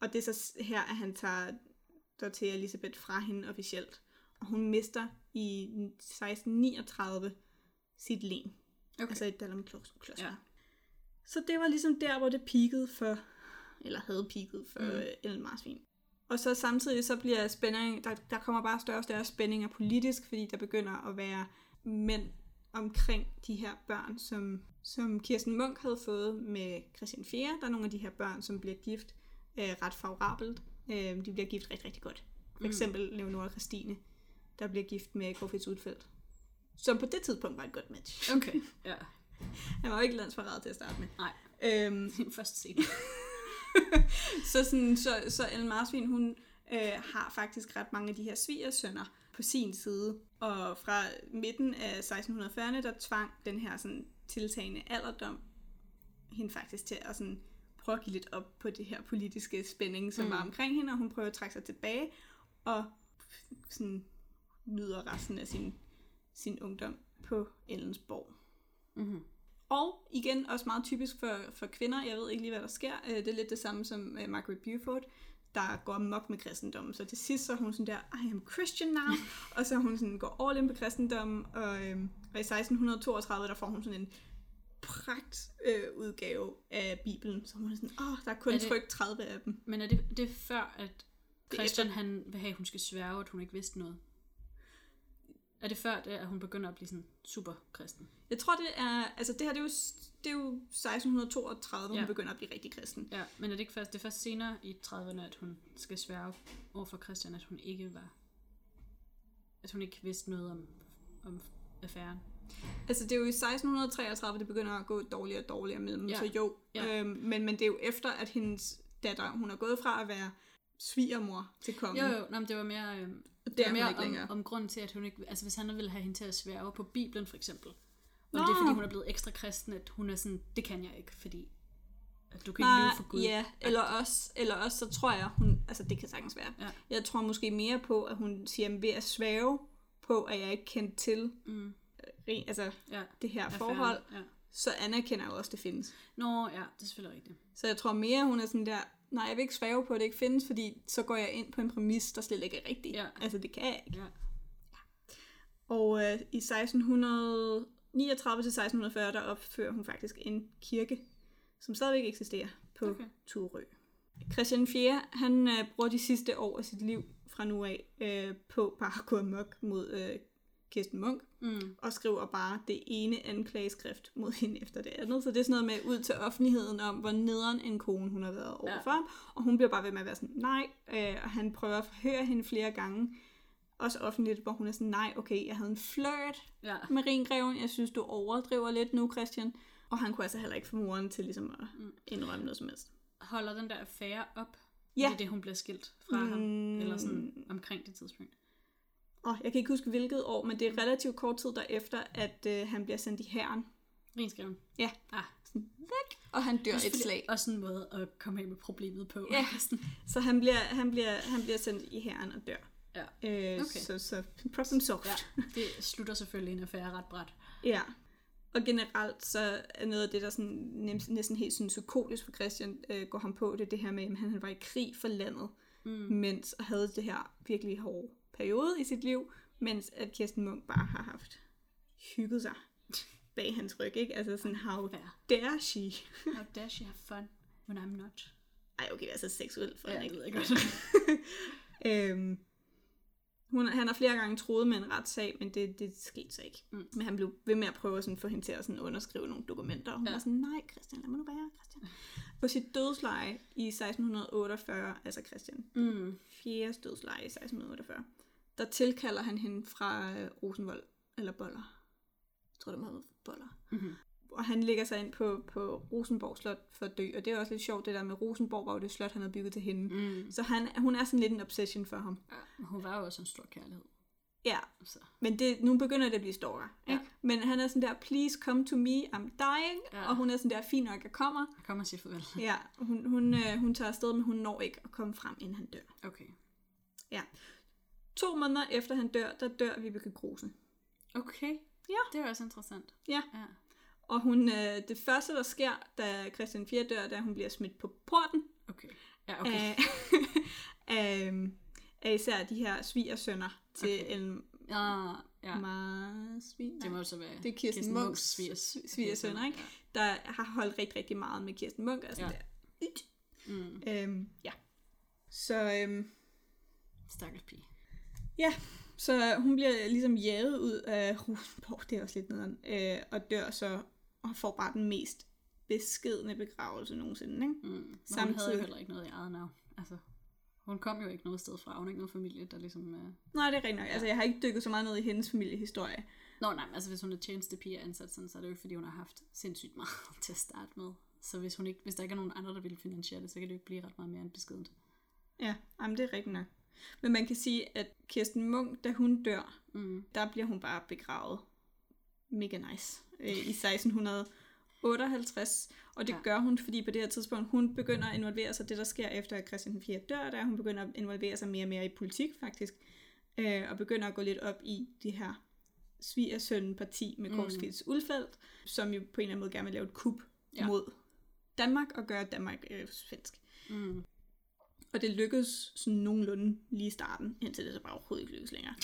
Og det er så her, at han tager Datter Elisabeth fra hende officielt. Og hun mister i seksten niogtredive sit len. Okay. Altså i Dalum Kloster. Ja. Så det var ligesom der, hvor det peakede for... eller havde peaket for mm. Ellen Marsvin. Og så samtidig så bliver spænding, der, der kommer bare større og større spændinger politisk, fordi der begynder at være mænd omkring de her børn, som, som Kirsten Munk havde fået med Christian den fjerde. Der er nogle af de her børn, som bliver gift øh, ret favorabelt. Øh, de bliver gift rigtig, rigtig godt. For eksempel mm. Leonora Christine, der bliver gift med Corfitz Ulfeldt, som på det tidspunkt var et godt match. Okay, ja. Han var jo ikke landsforræder til at starte med. Nej, øhm, først senere. så, sådan, så, så Ellen Marsvin, hun øh, har faktisk ret mange af de her svigersønner på sin side. Og fra midten af seksten fyrrerne, der tvang den her sådan, tiltagende alderdom hende faktisk til at sådan, prøve at give lidt op på det her politiske spænding, som mm. var omkring hende. Og hun prøver at trække sig tilbage og sådan, nyder resten af sin, sin ungdom på Ellensborg. Mhm. Og igen, også meget typisk for, for kvinder, jeg ved ikke lige, hvad der sker. Det er lidt det samme som Margaret Beaufort, der går mok med kristendommen. Så til sidst så er hun sådan der, I am Christian now, og så hun sådan går all in på kristendommen, og, øhm, og i seksten toogtredive, der får hun sådan en pragt øh, udgave af Bibelen, så hun er sådan, åh, oh, der er kun er det, trykt tredive af dem. Men er det, det er før, at Christian efter... han vil have, at hun skal sværge, at hun ikke vidste noget? Er det før, at hun begynder at blive sådan super kristen? Jeg tror, det er... Altså, det her, det er jo, det er jo seksten toogtredive, hvor ja. Hun begynder at blive rigtig kristen. Ja, men er det ikke først, det er først senere i trediverne, at hun skal sværge over for Christian, at hun ikke var... At hun ikke vidste noget om, om affæren. Altså, det er jo i seksten treogtredive, det begynder at gå dårligere og dårligere mellem, ja. Så jo. Ja. Øhm, men, men det er jo efter, at hendes datter, hun er gået fra at være svigermor til kongen. Jo, jo. Nå, men det var mere... Øhm, Det er mere om, om grunden til, at hun ikke... Altså, hvis han ville have hende til at sværge på Bibelen, for eksempel. Om det er, fordi hun er blevet ekstra kristen, at hun er sådan, det kan jeg ikke, fordi at du kan ikke leve for Gud. Ja, eller også, eller også, så tror jeg, hun... Altså, det kan sagtens være. Ja. Jeg tror måske mere på, at hun siger, at ved at sværge på, at jeg ikke kendte til mm. altså, ja. Det her affæren, forhold, ja. Så anerkender jeg også, at det findes. Nå, ja, det er selvfølgelig rigtigt. Så jeg tror mere, hun er sådan der... Nej, jeg vil ikke svæve på, at det ikke findes, fordi så går jeg ind på en præmis, der slet ikke er rigtig. Ja. Altså, det kan jeg ikke. Ja. Og øh, i seksten niogtredive til seksten fyrre, der opfører hun faktisk en kirke, som stadigvæk eksisterer på okay. Thurø. Christian den fjerde, han øh, bruger de sidste år af sit liv fra nu af øh, på bare at gå amok mod øh, Kirsten Munk, mm. og skriver bare det ene anklageskrift mod hende efter det andet. Så det er sådan noget med ud til offentligheden om, hvor nederen en kone hun har været overfor. Ja. Og hun bliver bare ved med at være sådan, nej. Øh, og han prøver at forhøre hende flere gange. Også offentligt, hvor hun er sådan, nej, okay, jeg havde en flirt ja. Med Rengreven. Jeg synes, du overdriver lidt nu, Christian. Og han kunne altså heller ikke få moren til ligesom at indrømme noget som helst. Holder den der affære op? Ja. Det er det, hun bliver skilt fra mm. ham? Eller sådan omkring det tidspunkt? Oh, jeg kan ikke huske hvilket år, men det er relativt kort tid derefter, at øh, han bliver sendt i hæren. Renskriven? Ja. Ah. Sådan, væk. Og han dør et slag. Også en måde at komme af med problemet på. Ja. Så han bliver, han, bliver, han bliver sendt i hæren og dør. Ja. Okay. Øh, så, så problem solved. Ja. Det slutter selvfølgelig en affære ret brat. Ja. Og generelt så er noget af det, der sådan, næsten helt sådan psykotisk for Christian øh, går ham på, det er det her med, at han var i krig for landet, mm. mens og havde det her virkelig hårde periode i sit liv, mens at Kirsten Munk bare har haft hygget sig bag hans ryg, ikke? Altså sådan, how dare she? How dare she have fun, when I'm not? Ej, okay, det er så seksuelt for ja, hende, ikke? Jeg ved øhm, hun, han har flere gange troet med en retssag, men det, det skete så ikke. Mm. Men han blev ved med at prøve at få hende til at sådan underskrive nogle dokumenter, og hun ja. Var sådan, nej Christian, lad mig nu være, Christian. På sit dødsleje i seksten otteogfyrre, altså Christian, mm. fjerdes dødsleje i seksten otteogfyrre, der tilkalder han hende fra Rosenvold, eller Boller. Jeg tror, det var Boller. Mm-hmm. og han lægger sig ind på, på Rosenborg Slot for at dø, og det er også lidt sjovt det der med Rosenborg, hvor det slot, han havde bygget til hende. Mm. Så han, hun er sådan lidt en obsession for ham. Ja, hun var jo også en stor kærlighed. Ja, så. Men det, nu begynder det at blive stalker. Ja. Men han er sådan der, please come to me, I'm dying, ja. Og hun er sådan der, fint nok, jeg kommer. Jeg kommer og siger farvel. Ja, hun, hun, øh, hun tager afsted, men hun når ikke at komme frem, inden han dør. Okay. Ja. To måneder efter han dør, der dør Vibeke Kruse. Okay. Ja. Det er også interessant. Ja. Ja. Og hun, øh, det første, der sker, da Christian den fjerde dør, da hun bliver smidt på porten. Okay. Ja, okay. Af, um, af især de her svigersønner til okay. Ellen ah, ja. Marsvin. Det må jo så være det er Kirsten Munks svigersønner, ikke? Ja. Der har holdt rigtig, rigtig meget med Kirsten Munk. Altså ja. Der. Mm. Øhm, ja. Så... Øhm, stakkels pige. Ja, så hun bliver ligesom jaget ud af Rosenborg, det er også lidt nederen, øh, og dør så og får bare den mest beskedne begravelse nogensinde, ikke? Mm. Samtidig... Hun havde jo heller ikke noget i eget navn, altså... Hun kom jo ikke noget sted fra, hun er ikke noget familie, der ligesom... Øh... Nej, det er rigtigt nok. Altså, jeg har ikke dykket så meget ned i hendes familiehistorie. Nå, nej, men altså, hvis hun er tjenestepige ansat, sådan, så er det jo ikke, fordi hun har haft sindssygt meget til at starte med. Så hvis, hun ikke, hvis der ikke er nogen andre, der vil finansiere det, så kan det jo ikke blive ret meget mere end beskedent. Ja, jamen, det er rigtigt nok. Men man kan sige, at Kirsten Munk, da hun dør, mm. der bliver hun bare begravet mega nice øh, i seksten otteoghalvtreds, og det ja. Gør hun, fordi på det her tidspunkt, hun begynder at involvere sig, det der sker efter, at Christian den fjerde dør, der hun begynder at involvere sig mere og mere i politik, faktisk, øh, og begynder at gå lidt op i det her svigersøn-parti med Corfitz Ulfeldt, mm. som jo på en eller anden måde gerne vil lave et kup ja. Mod Danmark, og gøre Danmark øh, svensk. Mm. Og det lykkedes sådan nogenlunde lige i starten, indtil det så bare overhovedet ikke lykkes længere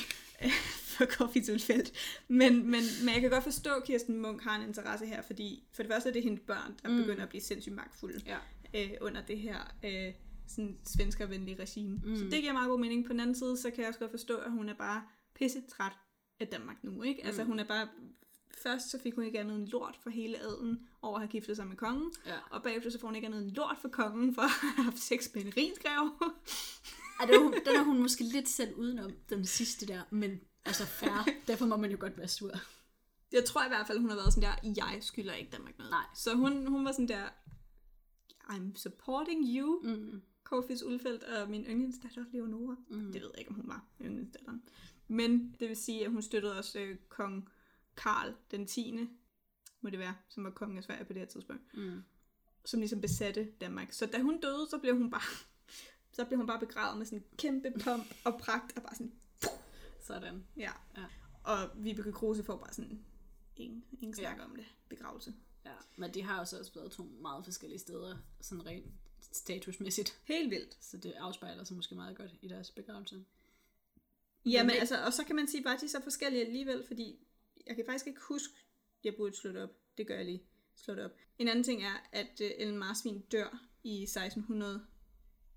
for Corfitz Ulfeldt. Men, men, men jeg kan godt forstå, at Kirsten Munk har en interesse her, fordi for det første er det hendes børn, der mm. begynder at blive sindssygt magtfulde ja. øh, under det her øh, sådan svenskervenlige regime. Mm. Så det giver meget god mening. På den anden side, så kan jeg også godt forstå, at hun er bare pissetræt af Danmark nu, ikke? Altså mm. hun er bare... Først så fik hun ikke andet lort for hele adelen over at have giftet sig med kongen. Ja. Og bagefter så får hun ikke andet lort for kongen for at have haft sex med en rinsgreve. Den er hun måske lidt selv udenom, den sidste der. Men altså fair, derfor må man jo godt være sur. Jeg tror i hvert fald, hun har været sådan der, jeg skylder ikke Danmark noget. Nej. Så hun, hun var sådan der, I'm supporting you, mm. Corfitz Ulfeldt og min yndlingsdatter Leonora. Mm. Det ved jeg ikke, om hun var yndlingsdatteren. Men det vil sige, at hun støttede også øh, kong... Karl den tiende, må det være, som var kongen af Sverige på det her tidspunkt, mm. som ligesom besatte Danmark. Så da hun døde, så blev hun bare, så blev hun bare begravet med sådan en kæmpe pomp og pragt, og bare sådan, sådan. Ja. Ja. Og Vibeke Kruse får bare sådan, ingen, ingen snakker ja. Om det, begravelse. Ja, men de har jo så også blevet to meget forskellige steder, sådan rent statusmæssigt. Helt vildt. Så det afspejler sig måske meget godt i deres begravelse. Ja, men altså, og så kan man sige bare, at de er så forskellige alligevel, fordi jeg kan faktisk ikke huske, jeg burde slutte op. Det gør jeg lige. Slutte op. En anden ting er, at Ellen Marsvin dør i seksten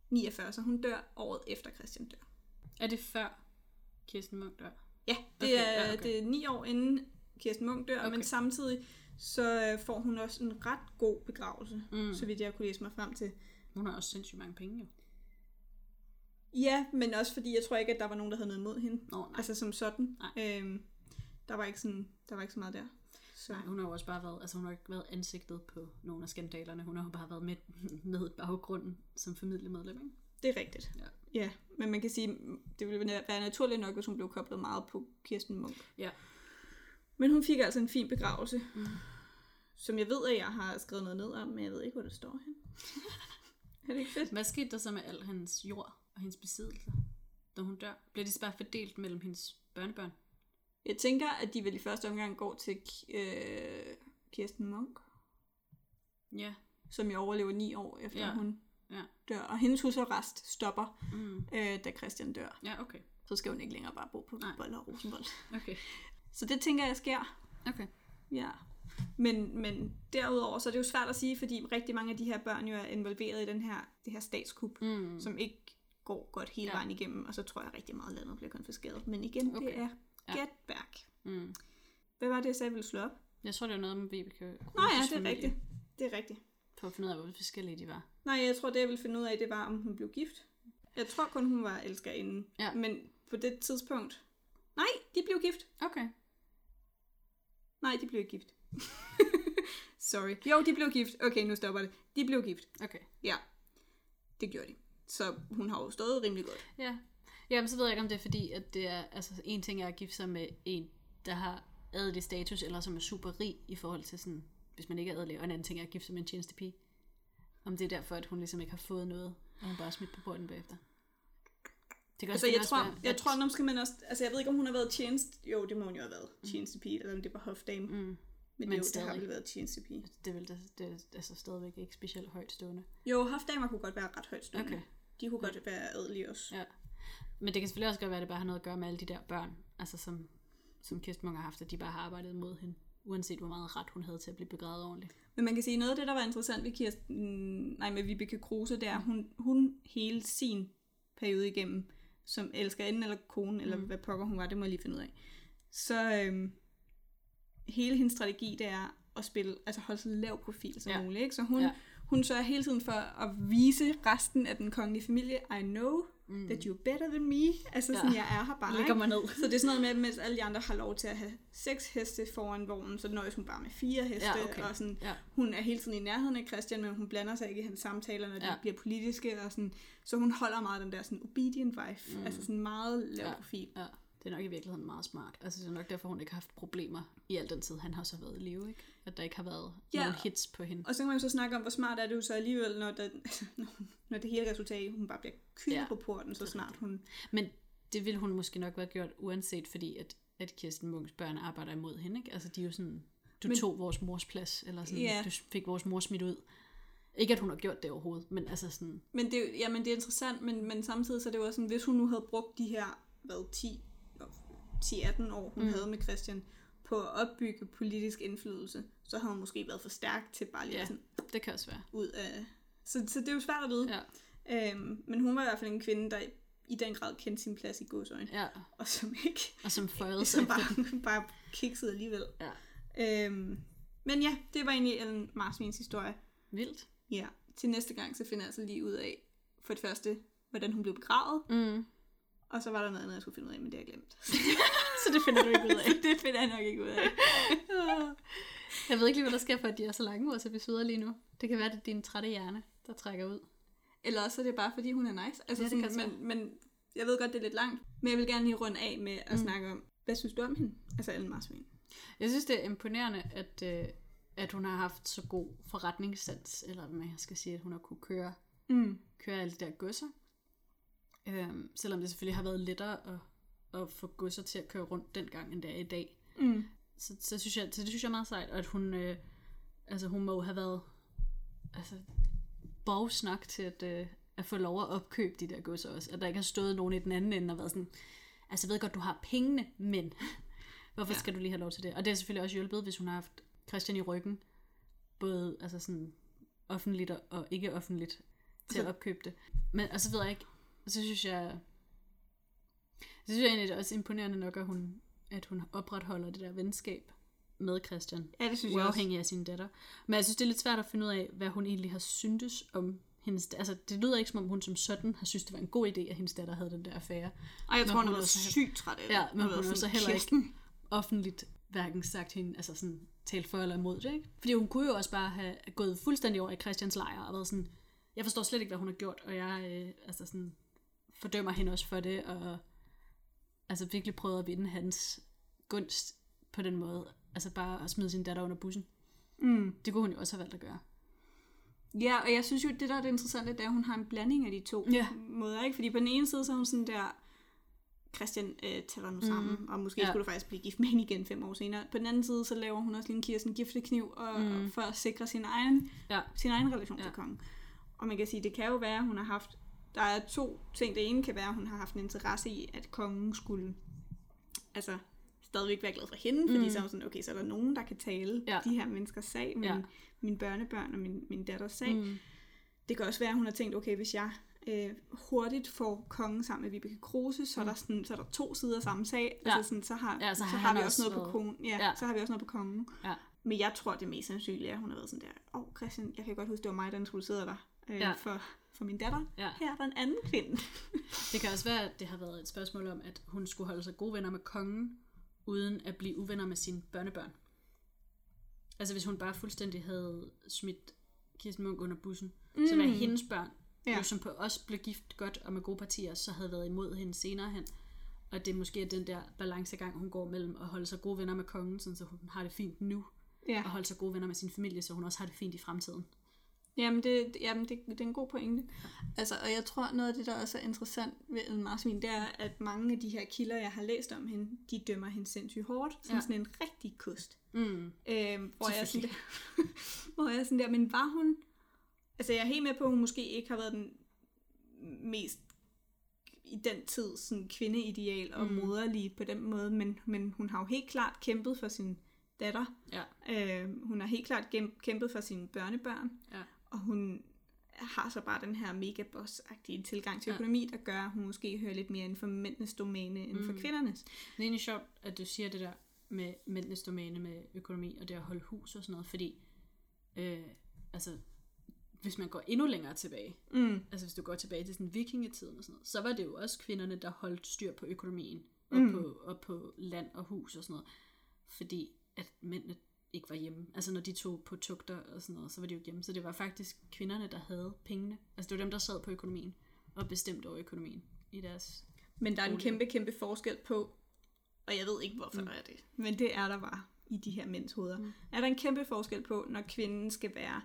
niogfyrre, så hun dør året efter Christian dør. Er det før Kirsten Munk dør? Ja, det, okay, er, ja, okay. Det er ni år inden Kirsten Munk dør, okay. Men samtidig så får hun også en ret god begravelse, mm. så vidt jeg kunne læse mig frem til. Hun har også sindssygt mange penge, jo. Ja, men også fordi, jeg tror ikke, at der var nogen, der havde noget mod hende. Oh, altså som sådan. Nej. Øhm, Der var, ikke sådan, der var ikke så meget der. Så. Nej, hun har jo også bare været, altså hun har ikke været ansigtet på nogle af skandalerne. Hun har jo bare været med, med baggrunden som familiemedlem, ikke? Det er rigtigt. Ja. Ja, men man kan sige, det ville være naturligt nok, hvis hun blev koblet meget på Kirsten Munk. Ja. Men hun fik altså en fin begravelse, mm. som jeg ved, at jeg har skrevet noget ned om, men jeg ved ikke, hvor det står henne. Er det ikke fedt? Hvad skete der så med al hendes jord og hendes besiddelser, da hun dør? Bliver de bare fordelt mellem hendes børnebørn? Jeg tænker, at de vel i første omgang går til øh, Kirsten Munk. Ja. Som jeg overlever ni år efter, ja. Hun ja. Dør. Og hendes hus og rest stopper, mm. øh, da Christian dør. Ja, okay. Så skal hun ikke længere bare bo på Boller og Rosenvold. Okay. Så det tænker jeg sker. Okay. Ja. Men, men derudover, så er det jo svært at sige, fordi rigtig mange af de her børn jo er involveret i den her, det her statskup, mm. som ikke går godt hele ja. Vejen igennem. Og så tror jeg rigtig meget landet bliver konfiskeret. Men igen, okay. Det er... Get back. Mm. Hvad var det, jeg sagde, jeg ville slå op? Jeg tror, det var noget med Vibeke. Nå ja, det er rigtigt. Det er rigtigt. For at finde ud af, hvor forskellige de var. Nej, jeg tror, det jeg ville finde ud af, det var, om hun blev gift. Jeg tror kun, hun var elskerinde. Ja. Men på det tidspunkt... Nej, de blev gift. Okay. Nej, de blev ikke gift. Sorry. Jo, de blev gift. Okay, nu stopper det. De blev gift. Okay. Ja. Det gjorde de. Så hun har jo stået rimelig godt. Ja. Jamen, så ved jeg ikke, om det er fordi, at det er... Altså, en ting er at gifte sig med en, der har adelig status, eller som er super rig i forhold til sådan... Hvis man ikke er adelig. Og en anden ting er at gifte sig med en tjenestepige. Om det er derfor, at hun ligesom ikke har fået noget, og hun bare smidt på borden bagefter. Det altså, jeg tror, være, jeg at... tror, skal man også... Altså, jeg ved ikke, om hun har været tjeneste... Jo, det må hun jo have været tjenestepige, eller om det var hofdame. Mm. Men, men jo, det har vel været tjenestepige. Det vil da altså stadigvæk ikke specielt højt stående. Jo, hofdamer kunne godt være ret højt stående. Okay. De kunne godt ja. være adelige også. Ja. Men det kan selvfølgelig også godt være, at det bare har noget at gøre med alle de der børn, altså som, som Kirsten Munk har haft, at de bare har arbejdet mod hende, uanset hvor meget ret hun havde til at blive begravet ordentligt. Men man kan sige, noget af det, der var interessant ved Kirsten, nej, med Vibeke Kruse, det er, at hun, hun hele sin periode igennem, som elskerinden eller konen, mm. eller hvad pokker hun var, det må jeg lige finde ud af. Så... Øhm, hele hendes strategi, det er at spille, altså holde så lav profil som ja. muligt, ikke? Så hun, ja. hun sørger hele tiden for at vise resten af den kongelige familie, I know mm. that you're better than me, altså ja. sådan, jeg er her bare, lægger mig ned. Så det er sådan noget med, at mens alle de andre har lov til at have seks heste foran vognen, så nøjes hun bare med fire heste, ja, okay. og sådan, ja. hun er hele tiden i nærheden af Christian, men hun blander sig ikke i hans samtaler, når ja. de bliver politiske, og sådan, så hun holder meget den der sådan obedient wife, mm. altså sådan meget lav ja. profil. Ja. Det er nok i virkeligheden meget smart. Altså det er nok derfor, hun ikke har haft problemer i al den tid, han har så været i live, ikke? At der ikke har været ja. nogen hits på hende. Og så kan man jo så snakke om, hvor smart er det jo så alligevel, når, der, når det hele resultat, hun bare bliver kylet ja. på porten, så snart hun... Men det ville hun måske nok være gjort, uanset fordi, at, at Kirsten Munks børn arbejder imod hende, ikke? Altså de er jo sådan, du men, tog vores mors plads, eller sådan, ja. du fik vores mor smidt ud. Ikke at hun har gjort det overhovedet, men altså sådan... Men det, ja, men det er interessant, men, men samtidig så er det jo også sådan, hvis hun nu havde brugt de her, hvad, ti atten år, hun mm. havde med Christian, på at opbygge politisk indflydelse, så har hun måske været for stærk til bare lige ja, sådan... det kan også være. Ud af... Så, så det er jo svært at vide. Ja. Øhm, men hun var i hvert fald en kvinde, der i den grad kendte sin plads i godsøjne. Ja. Og som ikke... Og som føjede sig. Som bare, bare kiksede alligevel. Ja. Øhm, men ja, det var egentlig Ellen Marsvins historie. Vildt. Ja. Til næste gang, så finder jeg altså lige ud af, for det første, hvordan hun blev begravet. Mm. Og så var der noget andet, jeg skulle finde ud af, men det har jeg glemt. Så det finder du ikke ud af. Det finder jeg nok ikke ud af. Jeg ved ikke lige, hvad der sker, for at de er så lange vores episoder lige nu. Det kan være, at det er din trætte hjerne, der trækker ud. Eller også er det bare, fordi hun er nice. Altså, ja, sådan, men, men jeg ved godt, det er lidt langt. Men jeg vil gerne lige runde af med at mm. snakke om, hvad synes du om hende? Altså Ellen Marsvin. Jeg synes, det er imponerende, at, øh, at hun har haft så god forretningssans. Eller hvad jeg skal sige, at hun har kunne køre, mm. køre alle de der godser. Øhm, selvom det selvfølgelig har været lettere at, at få godser til at køre rundt dengang, end det er i dag. Mm. Så, så, synes jeg, så det synes jeg er meget sejt, og at hun, øh, altså, hun må have været altså, borgsnak til at, øh, at få lov at opkøbe de der godser også. At der ikke har stået nogen i den anden ende og været sådan, altså jeg ved godt, du har pengene, men hvorfor ja. skal du lige have lov til det? Og det er selvfølgelig også hjulpet, hvis hun har haft Christian i ryggen, både altså sådan offentligt og ikke offentligt, til så... at opkøbe det. Men, og så ved jeg ikke, så synes jeg, så synes jeg egentlig, det er også imponerende nok, at hun, at hun opretholder det der venskab med Christian. Ja, det synes jeg også. Uafhængig af sin datter. Men jeg synes, det er lidt svært at finde ud af, hvad hun egentlig har syntes om hendes datter. Altså, det lyder ikke, som om hun som sådan har syntes, det var en god idé, at hendes datter havde den der affære. Ej, jeg tror, hun, hun var sygt træt af det. Ja, men hun har så heller Kirsten. ikke offentligt hverken sagt hende, altså sådan talt for eller imod det, ikke? Fordi hun kunne jo også bare have gået fuldstændig over i Christians lejr og været sådan, jeg forstår slet ikke, hvad hun har gjort, og jeg øh, altså sådan... fordømmer hende også for det, og altså virkelig prøvede at vinde hans gunst på den måde. Altså bare at smide sin datter under bussen. Mm. Det kunne hun jo også have valgt at gøre. Ja, og jeg synes jo, det der er det interessante, det er, at hun har en blanding af de to ja. måder, ikke? Fordi på den ene side, så er hun sådan der, Christian øh, taler nu sammen, mm. og måske ja. skulle du faktisk blive gift med hende igen fem år senere. På den anden side, så laver hun også lige en Kirsten giftekniv, og, mm. og for at sikre sin egen, ja. sin egen relation ja. til kongen. Og man kan sige, det kan jo være, at hun har haft... Der er to ting. Det ene kan være, at hun har haft en interesse i, at kongen skulle altså stadigvæk være glad for hende, fordi mm. så er sådan, okay, så er der nogen, der kan tale ja. de her menneskers sag, min, ja. mine børnebørn og min, min datters sag. Mm. Det kan også være, at hun har tænkt, okay, hvis jeg øh, hurtigt får kongen sammen med Vibeke Kruse, så, mm. er der sådan, så er der to sider samme sag, ja. altså sådan, så har, ja, så har, så har vi også noget på kongen. Ja, ja. Så har vi også noget på kongen. Ja. Men jeg tror, det mest sandsynlige er, at hun har været sådan der, åh, oh, Christian, jeg kan godt huske, det var mig, der skulle sidde der øh, ja. for... for min datter. Ja. Her er der en anden kvinde. Det kan også være, at det har været et spørgsmål om, at hun skulle holde sig gode venner med kongen, uden at blive uvenner med sine børnebørn. Altså hvis hun bare fuldstændig havde smidt Kirsten Munk under bussen, mm. så var hendes børn, ja. jo, som på os blev gift godt og med gode partier, så havde været imod hende senere hen. Og det er måske den der balancegang, hun går mellem at holde sig gode venner med kongen, så hun har det fint nu, ja. og holde sig gode venner med sin familie, så hun også har det fint i fremtiden. Jamen, det, jamen det, det er en god pointe. Altså, og jeg tror, noget af det, der også er interessant ved Ellen Marsvin, det er, at mange af de her kilder, jeg har læst om hende, de dømmer hende sindssygt hårdt, som ja. sådan en rigtig kost. Mm. Øhm, hvor, jeg sådan der, hvor jeg sådan der, men var hun... Altså, jeg er helt med på, at hun måske ikke har været den mest i den tid sådan kvindeideal og mm. moderlig på den måde, men, men hun har jo helt klart kæmpet for sin datter. Ja. Øh, hun har helt klart kæmpet for sine børnebørn, ja. og hun har så bare den her mega boss-agtige tilgang til ja. økonomi, der gør, at hun måske hører lidt mere inden for mændenes domæne end mm. for kvindernes. Det er egentlig sjovt, at du siger det der med mændenes domæne med økonomi og det at holde hus og sådan noget, fordi øh, altså hvis man går endnu længere tilbage, mm. altså hvis du går tilbage til sådan vikingetiden og sådan noget, så var det jo også kvinderne, der holdt styr på økonomien og, mm. på, og på land og hus og sådan noget, fordi at mændene ikke var hjemme. Altså når de tog på tugter og sådan noget, så var de jo hjemme. Så det var faktisk kvinderne, der havde pengene. Altså det var dem, der sad på økonomien og bestemte over økonomien i deres... Men der er en bolig. kæmpe, kæmpe forskel på, og jeg ved ikke, hvorfor mm. er det, men det er der bare i de her mænds hoveder. Mm. Er der en kæmpe forskel på, når kvinden skal være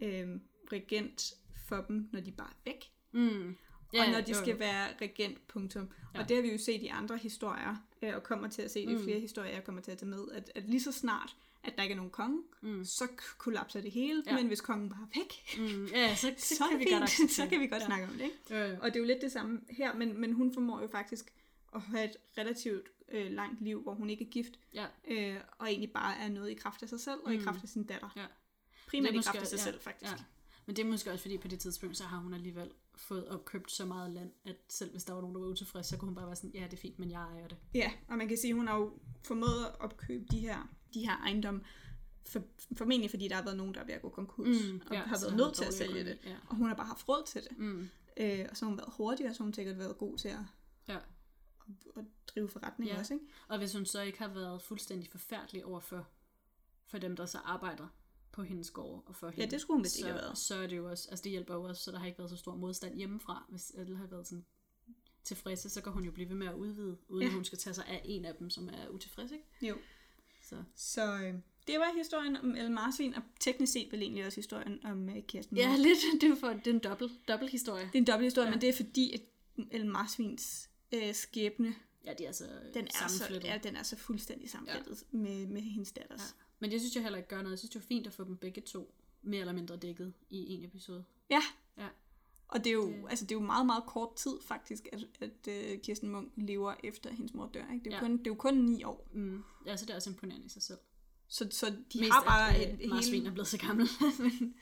øh, regent for dem, når de bare er væk? Mm. Ja, og når de jo. skal være regent, punktum. Ja. Og det har vi jo set i andre historier, og kommer til at se det i mm. flere historier, jeg kommer til at tage med, at, at lige så snart, at der ikke er nogen konge, mm. så k- kollapser det hele, ja. men hvis kongen bare er væk, mm. ja, så, så, så, kan vi godt, så kan vi godt ja. snakke om det. Ikke? Ja, ja. Og det er jo lidt det samme her, men, men hun formår jo faktisk at have et relativt øh, langt liv, hvor hun ikke er gift, ja. øh, og egentlig bare er noget i kraft af sig selv, og mm. i kraft af sin datter. Ja. Primært måske, i kraft af sig ja. selv, faktisk. Ja. Men det er måske også fordi, på det tidspunkt, så har hun alligevel fået opkøbt så meget land, at selv hvis der var nogen, der var utilfredse, så kunne hun bare være sådan, ja, det er fint, men jeg ejer det. Ja, og man kan sige, at hun har jo formået at opkøbe de her, de her ejendomme, for, formentlig fordi der har været nogen, der er ved at gå konkurs, mm, og ja, har været nødt til at sælge økonomi, det. Ja. Og hun har bare haft råd til det. Mm. Øh, og så har hun været hurtig, og så har hun sikkert været god til at, ja. at, at drive forretning ja. også. Ikke? Og hvis hun så ikke har været fuldstændig forfærdelig overfor for dem, der så arbejder på hendes gård og for ja, hende. Ja, det skulle hun vist ikke have været. Så er det jo også, altså det hjælper jo også, så der har ikke været så stor modstand hjemmefra. Hvis alle har været sådan tilfredse, så kan hun jo blive ved med at udvide, uden ja. at hun skal tage sig af en af dem, som er utilfreds, ikke? Jo. Så, så øh, det var historien om Ellen Marsvin, og teknisk set vel egentlig også historien om øh, Kirsten. Ja, lidt. Det er, for, det er en dobbelt, dobbelt historie. Det er en dobbelt historie, ja. men det er fordi, at Ellen Marsvins øh, skæbne, ja, de er så den er så, ja, den er så fuldstændig sammenflettet ja. med, med hendes datters. Ja. Men det synes jeg heller ikke gør noget. Jeg synes, det er fint at få dem begge to mere eller mindre dækket i en episode. Ja. ja. Og det er, jo, det... Altså, det er jo meget, meget kort tid faktisk, at, at, at Kirsten Munk lever efter hendes mor dør. Ikke? Det, er ja. kun, det er jo kun ni år. Mm. Ja, så det er også imponerende i sig selv. Så, så de mest har bare... Mest at øh, Marsvin er blevet så gammel.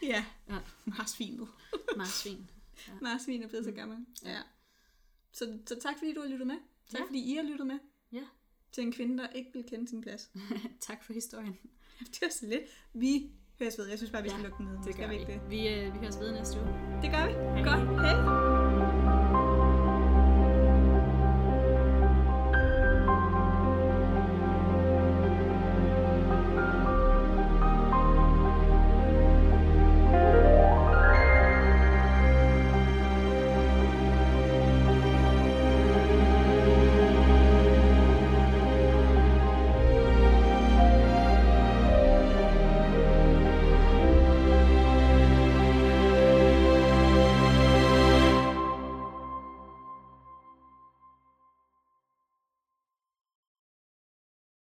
ja. ja. Marsvinet. Marsvin. Ja. Marsvin er blevet så gammel. Mm. Ja. ja. Så, så tak fordi du har lyttet med. Tak ja. fordi I har lyttet med. Ja. Til en kvinde, der ikke vil kende sin plads. Tak for historien. Det var så lidt. Vi høres ved. Jeg synes bare, vi skal ja, lukke den ned. Det skal vi ikke det. Vi, øh, vi høres ved næste uge. Det gør vi. Hej. Godt. Hej.